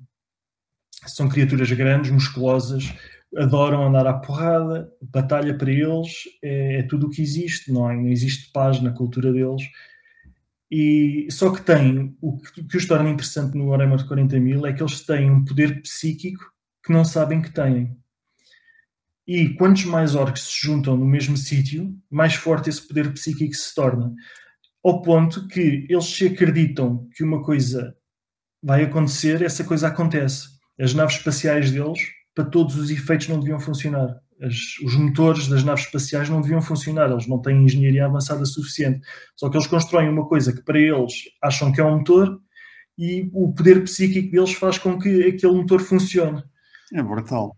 São criaturas grandes, musculosas, adoram andar à porrada, batalha para eles é, é tudo o que existe, não, é? Não existe paz na cultura deles. E, só que têm, o que, que os torna interessante no Warhammer quarenta mil é que eles têm um poder psíquico que não sabem que têm. E quantos mais orcs se juntam no mesmo sítio, mais forte esse poder psíquico se torna. Ao ponto que eles se acreditam que uma coisa vai acontecer, essa coisa acontece. As naves espaciais deles, para todos os efeitos, não deviam funcionar. As, os motores das naves espaciais não deviam funcionar. Eles não têm engenharia avançada suficiente. Só que eles constroem uma coisa que para eles acham que é um motor e o poder psíquico deles faz com que aquele motor funcione. É brutal.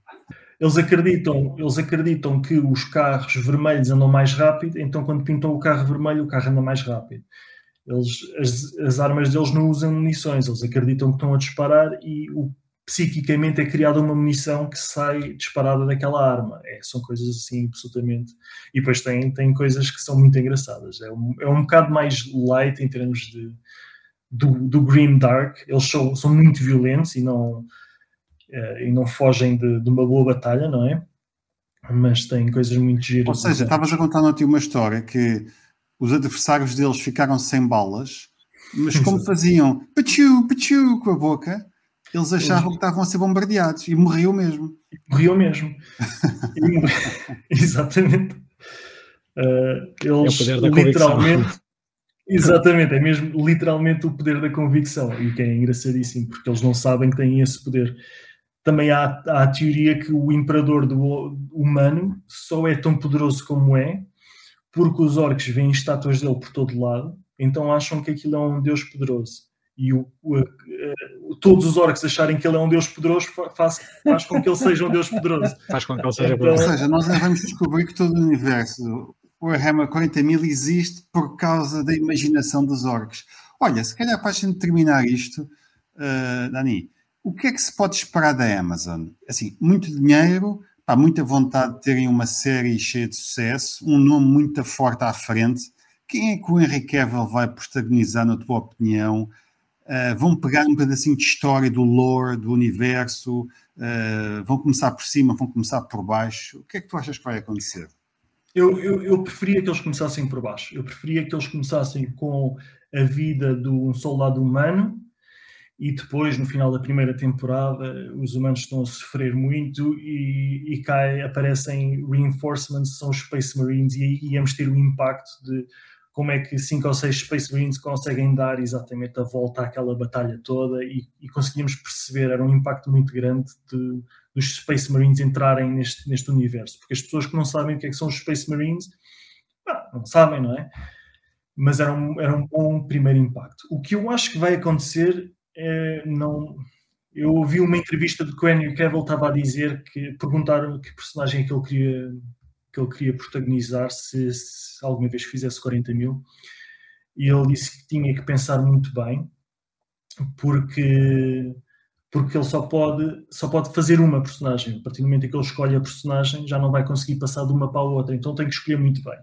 Eles acreditam, eles acreditam que os carros vermelhos andam mais rápido, então quando pintam o carro vermelho, o carro anda mais rápido. Eles, as, as armas deles não usam munições. Eles acreditam que estão a disparar e o psiquicamente é criada uma munição que sai disparada daquela arma. É, são coisas assim, absolutamente... E depois tem, tem coisas que são muito engraçadas. É um, é um bocado mais light em termos de, do, do Grim Dark. Eles são, são muito violentos e não, é, e não fogem de, de uma boa batalha, não é? Mas tem coisas muito giras. Ou seja, estavas a contar ontem uma história que os adversários deles ficaram sem balas, mas como faziam pachu, pachu com a boca... Eles achavam que estavam a ser bombardeados e morriam mesmo. Morriam mesmo. E, exatamente. Uh, eles é o poder da literalmente. Convicção. Exatamente, é mesmo literalmente o poder da convicção. E o que é engraçadíssimo, porque eles não sabem que têm esse poder. Também há, há a teoria que o imperador do, humano só é tão poderoso como é, porque os orcs veem estátuas dele por todo lado, então acham que aquilo é um deus poderoso. E o, o, o, todos os orcs acharem que ele é um deus poderoso faz, faz com que ele seja um deus poderoso. Faz com que ele seja poderoso. Ou seja, nós vamos descobrir que todo o universo, o Warhammer quarenta mil, existe por causa da imaginação dos orcs. Olha, se calhar para a gente terminar isto, uh, Dani, o que é que se pode esperar da Amazon? Assim, muito dinheiro, pá, muita vontade de terem uma série cheia de sucesso, um nome muito forte à frente. Quem é que o Henry Cavill vai protagonizar, na tua opinião? Uh, vão pegar um pedacinho de história, do lore, do universo, uh, vão começar por cima, vão começar por baixo. O que é que tu achas que vai acontecer? Eu, eu, eu preferia que eles começassem por baixo. Eu preferia que eles começassem com a vida de um soldado humano e depois, no final da primeira temporada, os humanos estão a sofrer muito e, e cá aparecem reinforcements, são os Space Marines, e aí íamos ter o impacto de como é que cinco ou seis Space Marines conseguem dar exatamente a volta àquela batalha toda e, e conseguíamos perceber, era um impacto muito grande de, dos Space Marines entrarem neste, neste universo, porque as pessoas que não sabem o que é que são os Space Marines, não, não sabem, não é? Mas era um, era um bom primeiro impacto. O que eu acho que vai acontecer é, não... Eu ouvi uma entrevista de que o Henry Cavill estava a dizer que perguntaram que personagem é que ele queria... que ele queria protagonizar se, se alguma vez fizesse quarenta mil, e ele disse que tinha que pensar muito bem porque, porque ele só pode, só pode fazer uma personagem. A partir do momento em que ele escolhe a personagem já não vai conseguir passar de uma para a outra, então tem que escolher muito bem.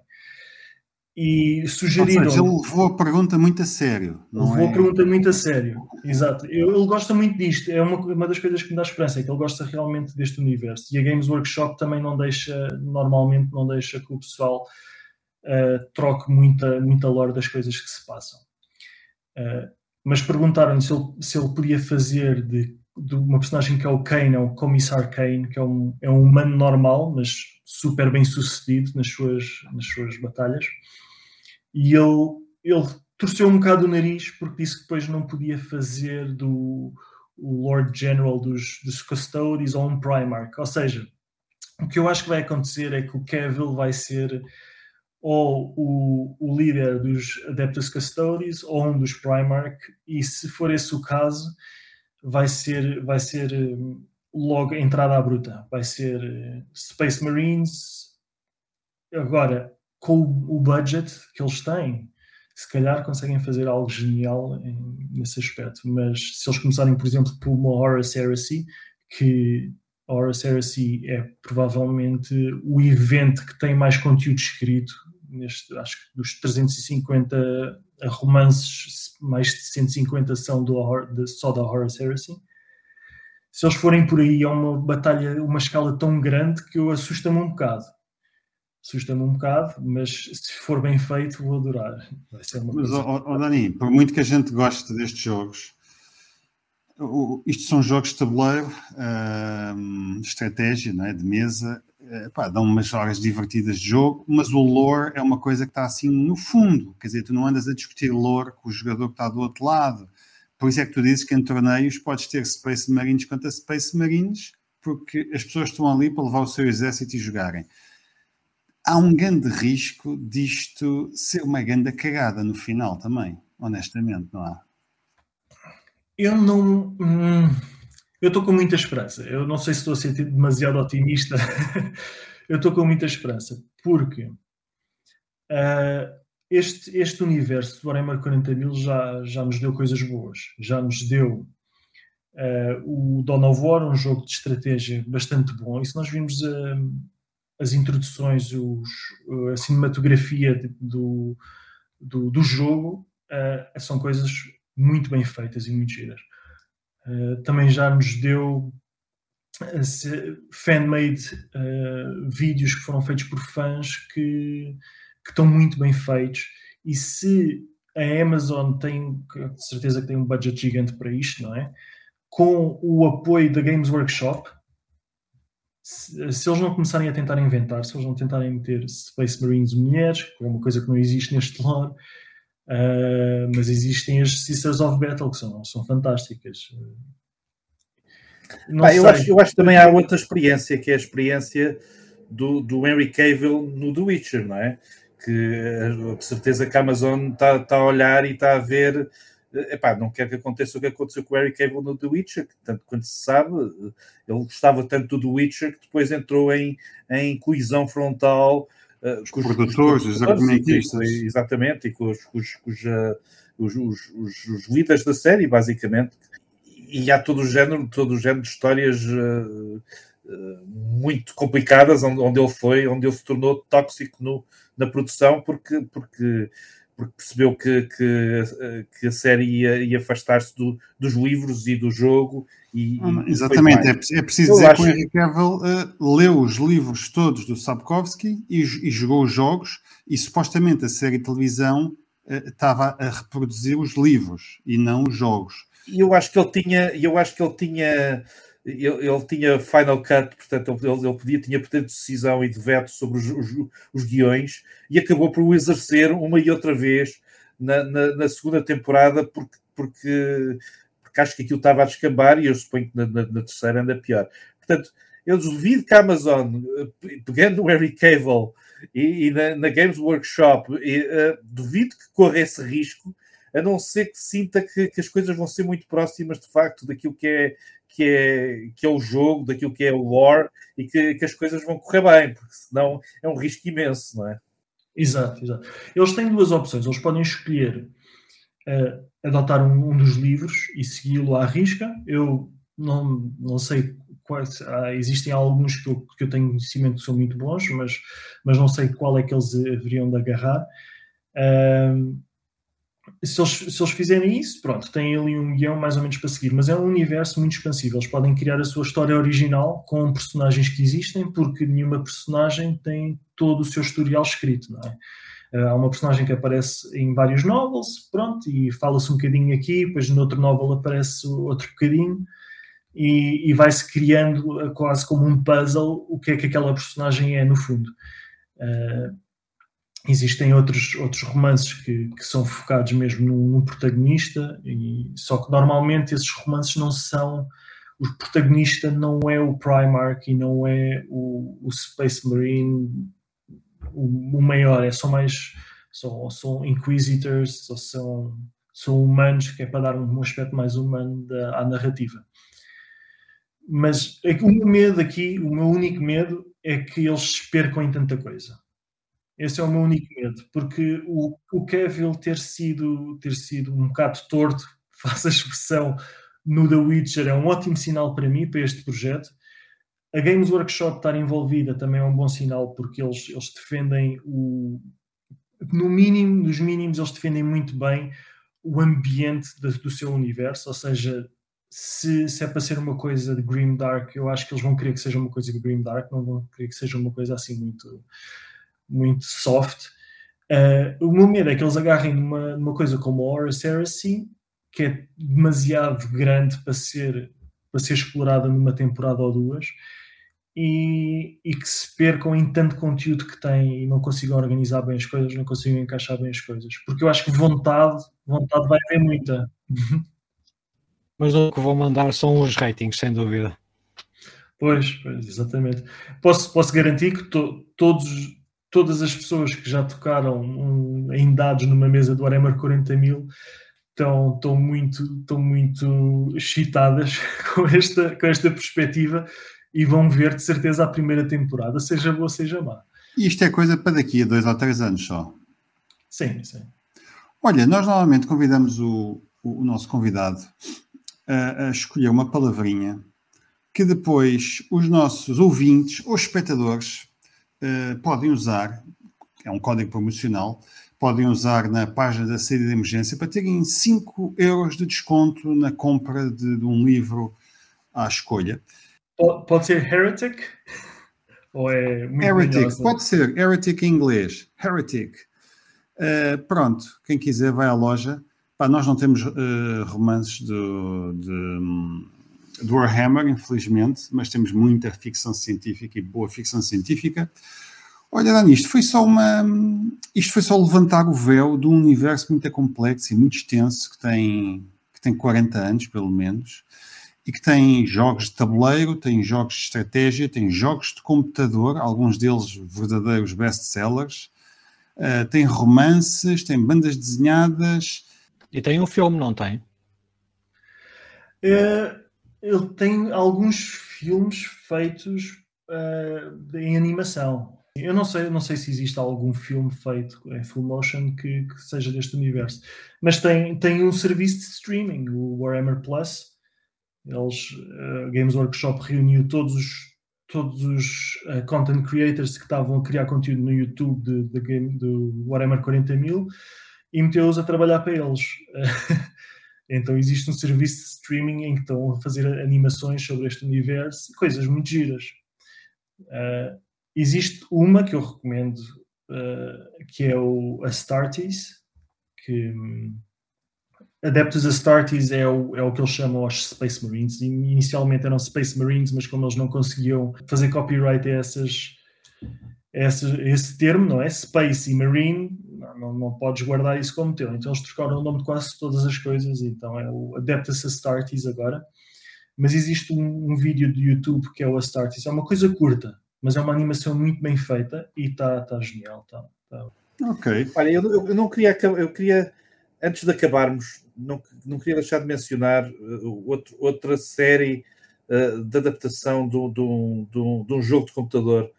E sugeriram... Mas ele levou a pergunta muito a sério. Não levou é... a pergunta muito a sério, exato. Eu, ele gosta muito disto, é uma, uma das coisas que me dá esperança, é que ele gosta realmente deste universo. E a Games Workshop também não deixa, normalmente não deixa que o pessoal uh, troque muita, muita lore das coisas que se passam. Uh, mas perguntaram-lhe se ele, se ele podia fazer de, de uma personagem que é o Kane, é o Commissar Kane, que é um, é um humano normal, mas super bem sucedido nas suas, nas suas batalhas. E ele, ele torceu um bocado o nariz porque disse que depois não podia fazer do o Lord General dos, dos Custodes ou um Primarch. Ou seja, o que eu acho que vai acontecer é que o Cavill vai ser ou o, o líder dos Adeptus Custodes ou um dos Primarch, e se for esse o caso, vai ser, vai ser logo entrada à bruta. Vai ser Space Marines. Agora... com o budget que eles têm, se calhar conseguem fazer algo genial nesse aspecto. Mas se eles começarem, por exemplo, por uma Horus Heresy, que a Horus Heresy é provavelmente o evento que tem mais conteúdo escrito, neste, acho que dos trezentos e cinquenta romances, mais de cento e cinquenta são do, de, só da Horus Heresy. Se eles forem por aí, é uma batalha, uma escala tão grande que eu assusta-me um bocado. Assusta-me um bocado, mas se for bem feito, vou adorar. Vai ser uma mas, ó, ó, Dani, por muito que a gente goste destes jogos, o, isto são jogos de tabuleiro, hum, estratégia, não é? De mesa, é, pá, dão umas horas divertidas de jogo, mas o lore é uma coisa que está assim no fundo. Quer dizer, tu não andas a discutir lore com o jogador que está do outro lado. Por isso é que tu dizes que em torneios podes ter Space Marines contra Space Marines, porque as pessoas estão ali para levar o seu exército e jogarem. Há um grande risco disto ser uma grande cagada no final também, honestamente, não há? Eu não... Hum, eu estou com muita esperança. Eu não sei se estou a ser demasiado otimista. Eu estou com muita esperança, porque uh, este, este universo do Warhammer quarenta mil já, já nos deu coisas boas. Já nos deu uh, o Dawn of War, um jogo de estratégia bastante bom. E se nós vimos... Uh, as introduções, os, a cinematografia do, do, do jogo, uh, são coisas muito bem feitas e muito giras. Uh, também já nos deu fan-made uh, vídeos que foram feitos por fãs que, que estão muito bem feitos. E se a Amazon tem, com certeza que tem um budget gigante para isto, não é? com o apoio da Games Workshop, se, se eles não começarem a tentar inventar, se eles não tentarem meter Space Marines mulheres, que é uma coisa que não existe neste lore, uh, mas existem as Sisters of Battle, que são, são fantásticas. Não ah, eu, acho, eu acho que também há outra experiência, que é a experiência do, do Henry Cavill no The Witcher, não é? Que de certeza que a Amazon está tá a olhar e está a ver... Epá, não quero que aconteça o que aconteceu com o Henry Cavill no The Witcher, que tanto quanto se sabe, ele gostava tanto do The Witcher que depois entrou em, em colisão frontal uh, os com os produtores, os argumentistas. Exatamente, e com os, com os, com os, os, os, os, os líderes da série, basicamente. E há todo o género, todo o género de histórias uh, uh, muito complicadas, onde, onde ele foi, onde ele se tornou tóxico no, na produção, porque... porque porque percebeu que, que, que a série ia, ia afastar-se do, dos livros e do jogo. E, ah, e exatamente, é, é preciso eu dizer acho... que o Henry Cavill uh, leu os livros todos do Sapkowski e, e jogou os jogos, e supostamente a série de televisão uh, estava a reproduzir os livros e não os jogos. E eu acho que ele tinha... Eu acho que ele tinha... Ele, ele tinha final cut, portanto ele, ele podia, tinha poder de decisão e de veto sobre os, os, os guiões, e acabou por o exercer uma e outra vez na, na, na segunda temporada, porque, porque, porque acho que aquilo estava a descambar, e eu suponho que na, na, na terceira anda pior. Portanto, eu duvido que a Amazon, pegando o Henry Cavill e, e na, na Games Workshop, e, uh, duvido que corra esse risco, a não ser que sinta que, que as coisas vão ser muito próximas, de facto, daquilo que é Que é, que é o jogo, daquilo que é o lore, e que, que as coisas vão correr bem, porque senão é um risco imenso, não é? Exato, exato. Eles têm duas opções. Eles podem escolher uh, adotar um, um dos livros e segui-lo à risca. Eu não, não sei quais... Ah, existem alguns que eu, que eu tenho conhecimento que são muito bons, mas, mas não sei qual é que eles haveriam de agarrar. Uh, Se eles, se eles fizerem isso, pronto, têm ali um guião mais ou menos para seguir, mas é um universo muito expansível. Eles podem criar a sua história original com personagens que existem, porque nenhuma personagem tem todo o seu historial escrito, não é? Há uma personagem que aparece em vários novels, pronto, e fala-se um bocadinho aqui, depois no outro novel aparece outro bocadinho, e, e vai-se criando quase como um puzzle o que é que aquela personagem é no fundo. Uh, Existem outros, outros romances que, que são focados mesmo num, num protagonista, e, só que normalmente esses romances não são... O protagonista não é o Primarch e não é o, o Space Marine o, o maior, é só mais... Só, são Inquisitors, ou são, são humanos, que é para dar um aspecto mais humano da, à narrativa. Mas o meu medo aqui, o meu único medo, é que eles se percam em tanta coisa. Esse é o meu único medo, porque o, o Cavill ter sido, ter sido um bocado torto, faz a expressão, no The Witcher, é um ótimo sinal para mim, para este projeto. A Games Workshop estar envolvida também é um bom sinal, porque eles, eles defendem, o no mínimo, nos mínimos, eles defendem muito bem o ambiente de, do seu universo, ou seja, se, se é para ser uma coisa de Grimdark, eu acho que eles vão querer que seja uma coisa de Grimdark, não vão querer que seja uma coisa assim muito... muito soft. Uh, o meu medo é que eles agarrem numa, numa coisa como a Horus Heresy, que é demasiado grande para ser, para ser explorada numa temporada ou duas, e, e que se percam em tanto conteúdo que têm e não consigam organizar bem as coisas, não consigam encaixar bem as coisas. Porque eu acho que vontade, vontade vai ter muita. Mas o que vou mandar são os ratings, sem dúvida. Pois, pois exatamente. Posso, posso garantir que to, todos... todas as pessoas que já tocaram um, em dados numa mesa do Warhammer quarenta mil estão, estão, muito, estão muito excitadas com esta, com esta perspectiva, e vão ver de certeza a primeira temporada, seja boa, seja má. Isto é coisa para daqui a dois ou três anos só. Sim, sim. Olha, nós normalmente convidamos o, o nosso convidado a, a escolher uma palavrinha que depois os nossos ouvintes ou espectadores... Uh, podem usar, é um código promocional, podem usar na página da saída de emergência para terem cinco euros de desconto na compra de, de um livro à escolha. Pode, pode ser Heretic? Ou é muito Heretic, melhor, pode ser. Heretic em inglês. Heretic. Uh, pronto, quem quiser vai à loja. Pá, nós não temos uh, romances de, de, do Warhammer, infelizmente, mas temos muita ficção científica e boa ficção científica. Olha, Dani, isto foi só uma... Isto foi só levantar o véu de um universo muito complexo e muito extenso, que tem, que tem quarenta anos, pelo menos, e que tem jogos de tabuleiro, tem jogos de estratégia, tem jogos de computador, alguns deles verdadeiros best-sellers, uh, tem romances, tem bandas desenhadas... E tem um filme, não tem? Uh, eu tenho alguns filmes feitos uh, em animação. Eu não sei, não sei se existe algum filme feito em full motion que, que seja deste universo. Mas tem, tem um serviço de streaming, o Warhammer Plus. Eles, uh, Games Workshop reuniu todos os, todos os uh, content creators que estavam a criar conteúdo no YouTube de, de game, do Warhammer quarenta mil e meteu-os a trabalhar para eles. Então existe um serviço de streaming em que estão a fazer animações sobre este universo, coisas muito giras. Uh, Existe uma que eu recomendo, uh, que é o Astartes, que um, Adeptus Astartes é o, é o que eles chamam aos Space Marines. Inicialmente eram Space Marines, mas como eles não conseguiam fazer copyright a, essas, a, essas, a esse termo, não é? Space e Marine, não, não, não podes guardar isso como teu. Então eles trocaram o nome de quase todas as coisas, então é o Adeptus Astartes agora. Mas existe um, um vídeo do YouTube que é o Astartes, é uma coisa curta, mas é uma animação muito bem feita e está tá genial. Tá, tá. Ok. Olha, eu, eu não queria, eu queria, antes de acabarmos, não, não queria deixar de mencionar uh, outro, outra série uh, de adaptação de um jogo de computador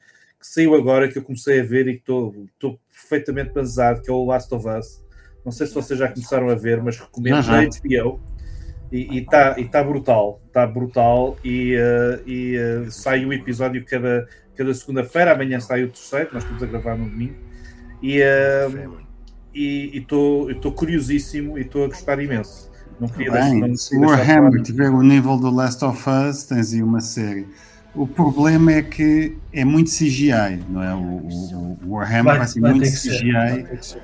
que saiu agora, que eu comecei a ver e que estou perfeitamente banzado, que é o Last of Us. Não sei se vocês já começaram a ver, mas recomendo na H B O. E está tá brutal, está brutal e, uh, e uh, sai o episódio cada... cada segunda-feira, amanhã sai o terceiro, nós estamos a gravar no domingo, e um, estou curiosíssimo e estou a gostar imenso. Não queria bem, deixar, não se Warhammer tiver o nível do Last of Us, tens aí uma série. O problema é que é muito C G I, não é? O, o, o Warhammer vai, vai ser vai muito C G I ser,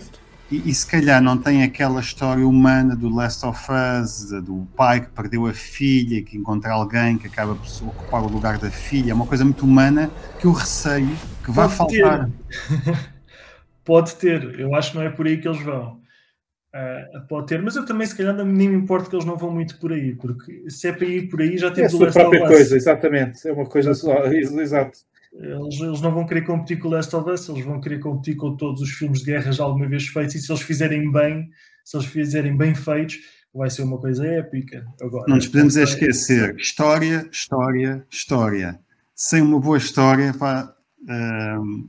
e, e se calhar não tem aquela história humana do Last of Us, do pai que perdeu a filha, que encontra alguém que acaba por ocupar o lugar da filha, é uma coisa muito humana que eu receio que vá faltar. Pode ter, eu acho que não é por aí que eles vão. Uh, pode ter, mas eu também se calhar nem me importo que eles não vão muito por aí, porque se é para ir por aí já temos é o Last of Us. É a própria coisa, exatamente, é uma coisa só, exato. Eles, eles não vão querer competir com o Last of Us, eles vão querer competir com todos os filmes de guerra já alguma vez feitos, e se eles fizerem bem, se eles fizerem bem feitos, vai ser uma coisa épica. Agora, não nos podemos é esquecer, história, história, história. Sem uma boa história, pá, hum,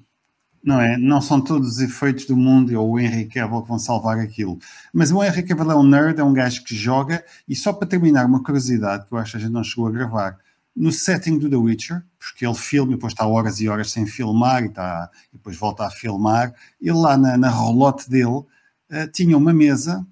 não é? Não são todos os efeitos do mundo, e o Henry Cavill que vão salvar aquilo. Mas o Henry Cavill é um nerd, é um gajo que joga, e só para terminar uma curiosidade, que eu acho que a gente não chegou a gravar, no setting do The Witcher, porque ele filma e depois está horas e horas sem filmar e, está, e depois volta a filmar, ele lá na, na rolote dele uh, tinha uma mesa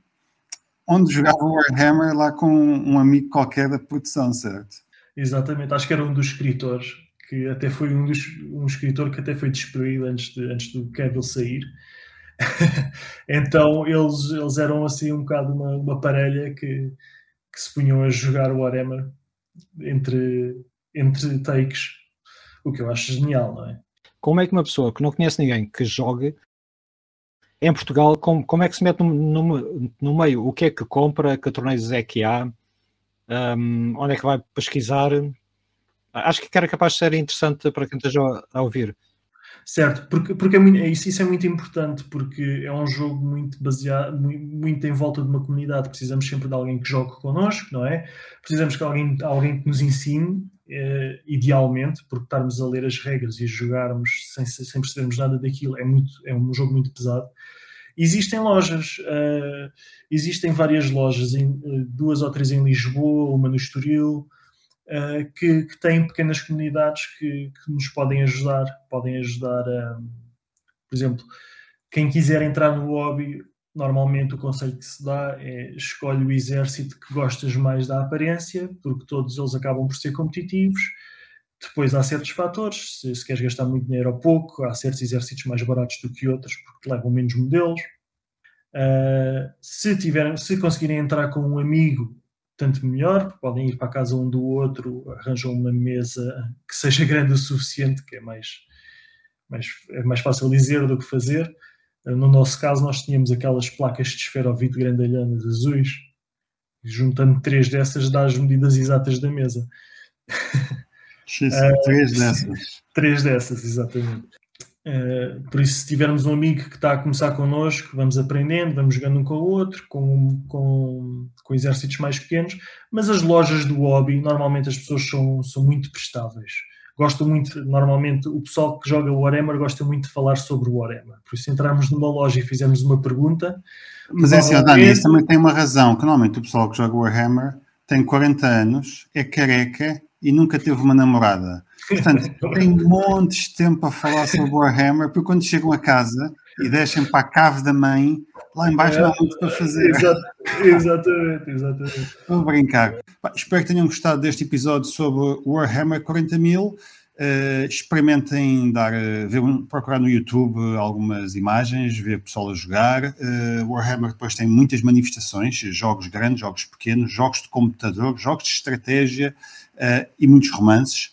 onde jogava o Warhammer lá com um, um amigo qualquer da produção, certo? Exatamente, acho que era um dos escritores, que até foi um, dos, um escritor que até foi destruído antes, de, antes do Cavill sair. Então eles, eles eram assim um bocado uma, uma parelha que, que se punham a jogar o Warhammer Entre, entre takes, o que eu acho genial, não é? Como é que uma pessoa que não conhece ninguém que jogue em Portugal, como, como é que se mete no, no, no meio? O que é que compra? Que torneios é que há? Um, onde é que vai pesquisar? Acho que era capaz de ser interessante para quem esteja a ouvir. Certo, porque, porque é muito, isso, isso é muito importante, porque é um jogo muito baseado, muito, muito em volta de uma comunidade. Precisamos sempre de alguém que jogue connosco, não é? Precisamos de alguém, alguém que nos ensine, eh, idealmente, porque estarmos a ler as regras e jogarmos sem, sem percebermos nada daquilo é, muito, é um jogo muito pesado. Existem lojas, uh, existem várias lojas, em, uh, duas ou três em Lisboa, uma no Estoril, Uh, que, que têm pequenas comunidades que, que nos podem ajudar, podem ajudar a, por exemplo, quem quiser entrar no hobby, normalmente o conselho que se dá é escolhe o exército que gostas mais da aparência, porque todos eles acabam por ser competitivos. Depois há certos fatores, se, se queres gastar muito dinheiro ou pouco, há certos exércitos mais baratos do que outros, porque te levam menos modelos. Uh, se, tiver, se conseguirem entrar com um amigo, tanto melhor, podem ir para a casa um do outro, arranjam uma mesa que seja grande o suficiente, que é mais, mais, é mais fácil dizer do que fazer. No nosso caso, nós tínhamos aquelas placas de esferovite grandalhanas azuis, e juntando três dessas dá as medidas exatas da mesa. X, uh, três dessas. Três dessas, exatamente. Uh, por isso, se tivermos um amigo que está a começar connosco, vamos aprendendo, vamos jogando um com o outro, com, com, com exércitos mais pequenos, mas as lojas do hobby, normalmente as pessoas são, são muito prestáveis. Gostam muito, normalmente o pessoal que joga o Warhammer gosta muito de falar sobre o Warhammer, por isso entrarmos numa loja e fizermos uma pergunta... Mas é assim, ó, Dani, isso também tem uma razão, que normalmente o pessoal que joga o Warhammer tem quarenta anos, é careca e nunca teve uma namorada. Portanto, tem montes de tempo a falar sobre o Warhammer, porque quando chegam a casa e deixam para a cave da mãe, lá em baixo é, não há muito para fazer. Exatamente, exatamente. Vou brincar. Espero que tenham gostado deste episódio sobre Warhammer quarenta mil. Uh, experimentem dar, ver, procurar no YouTube algumas imagens, ver o pessoal a jogar. uh, Warhammer depois tem muitas manifestações, jogos grandes, jogos pequenos, jogos de computador, jogos de estratégia uh, e muitos romances.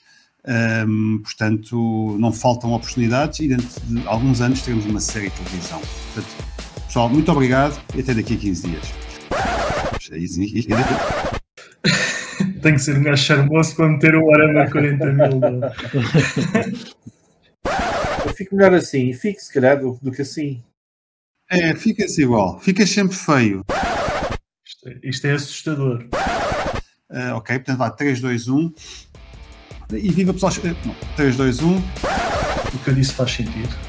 Um, portanto, não faltam oportunidades e dentro de alguns anos teremos uma série de televisão. Portanto, pessoal, muito obrigado e até daqui a quinze dias. Tem que ser um gajo charmoso para meter o Warhammer quarenta mil. Eu fico melhor assim, fico se calhar do, do que assim. É, fica-se igual, ficas sempre feio. Isto é, isto é assustador. Uh, ok, portanto vá, três, dois, um. E viva pessoal. Não, três, dois, um. O que eu disse faz sentido.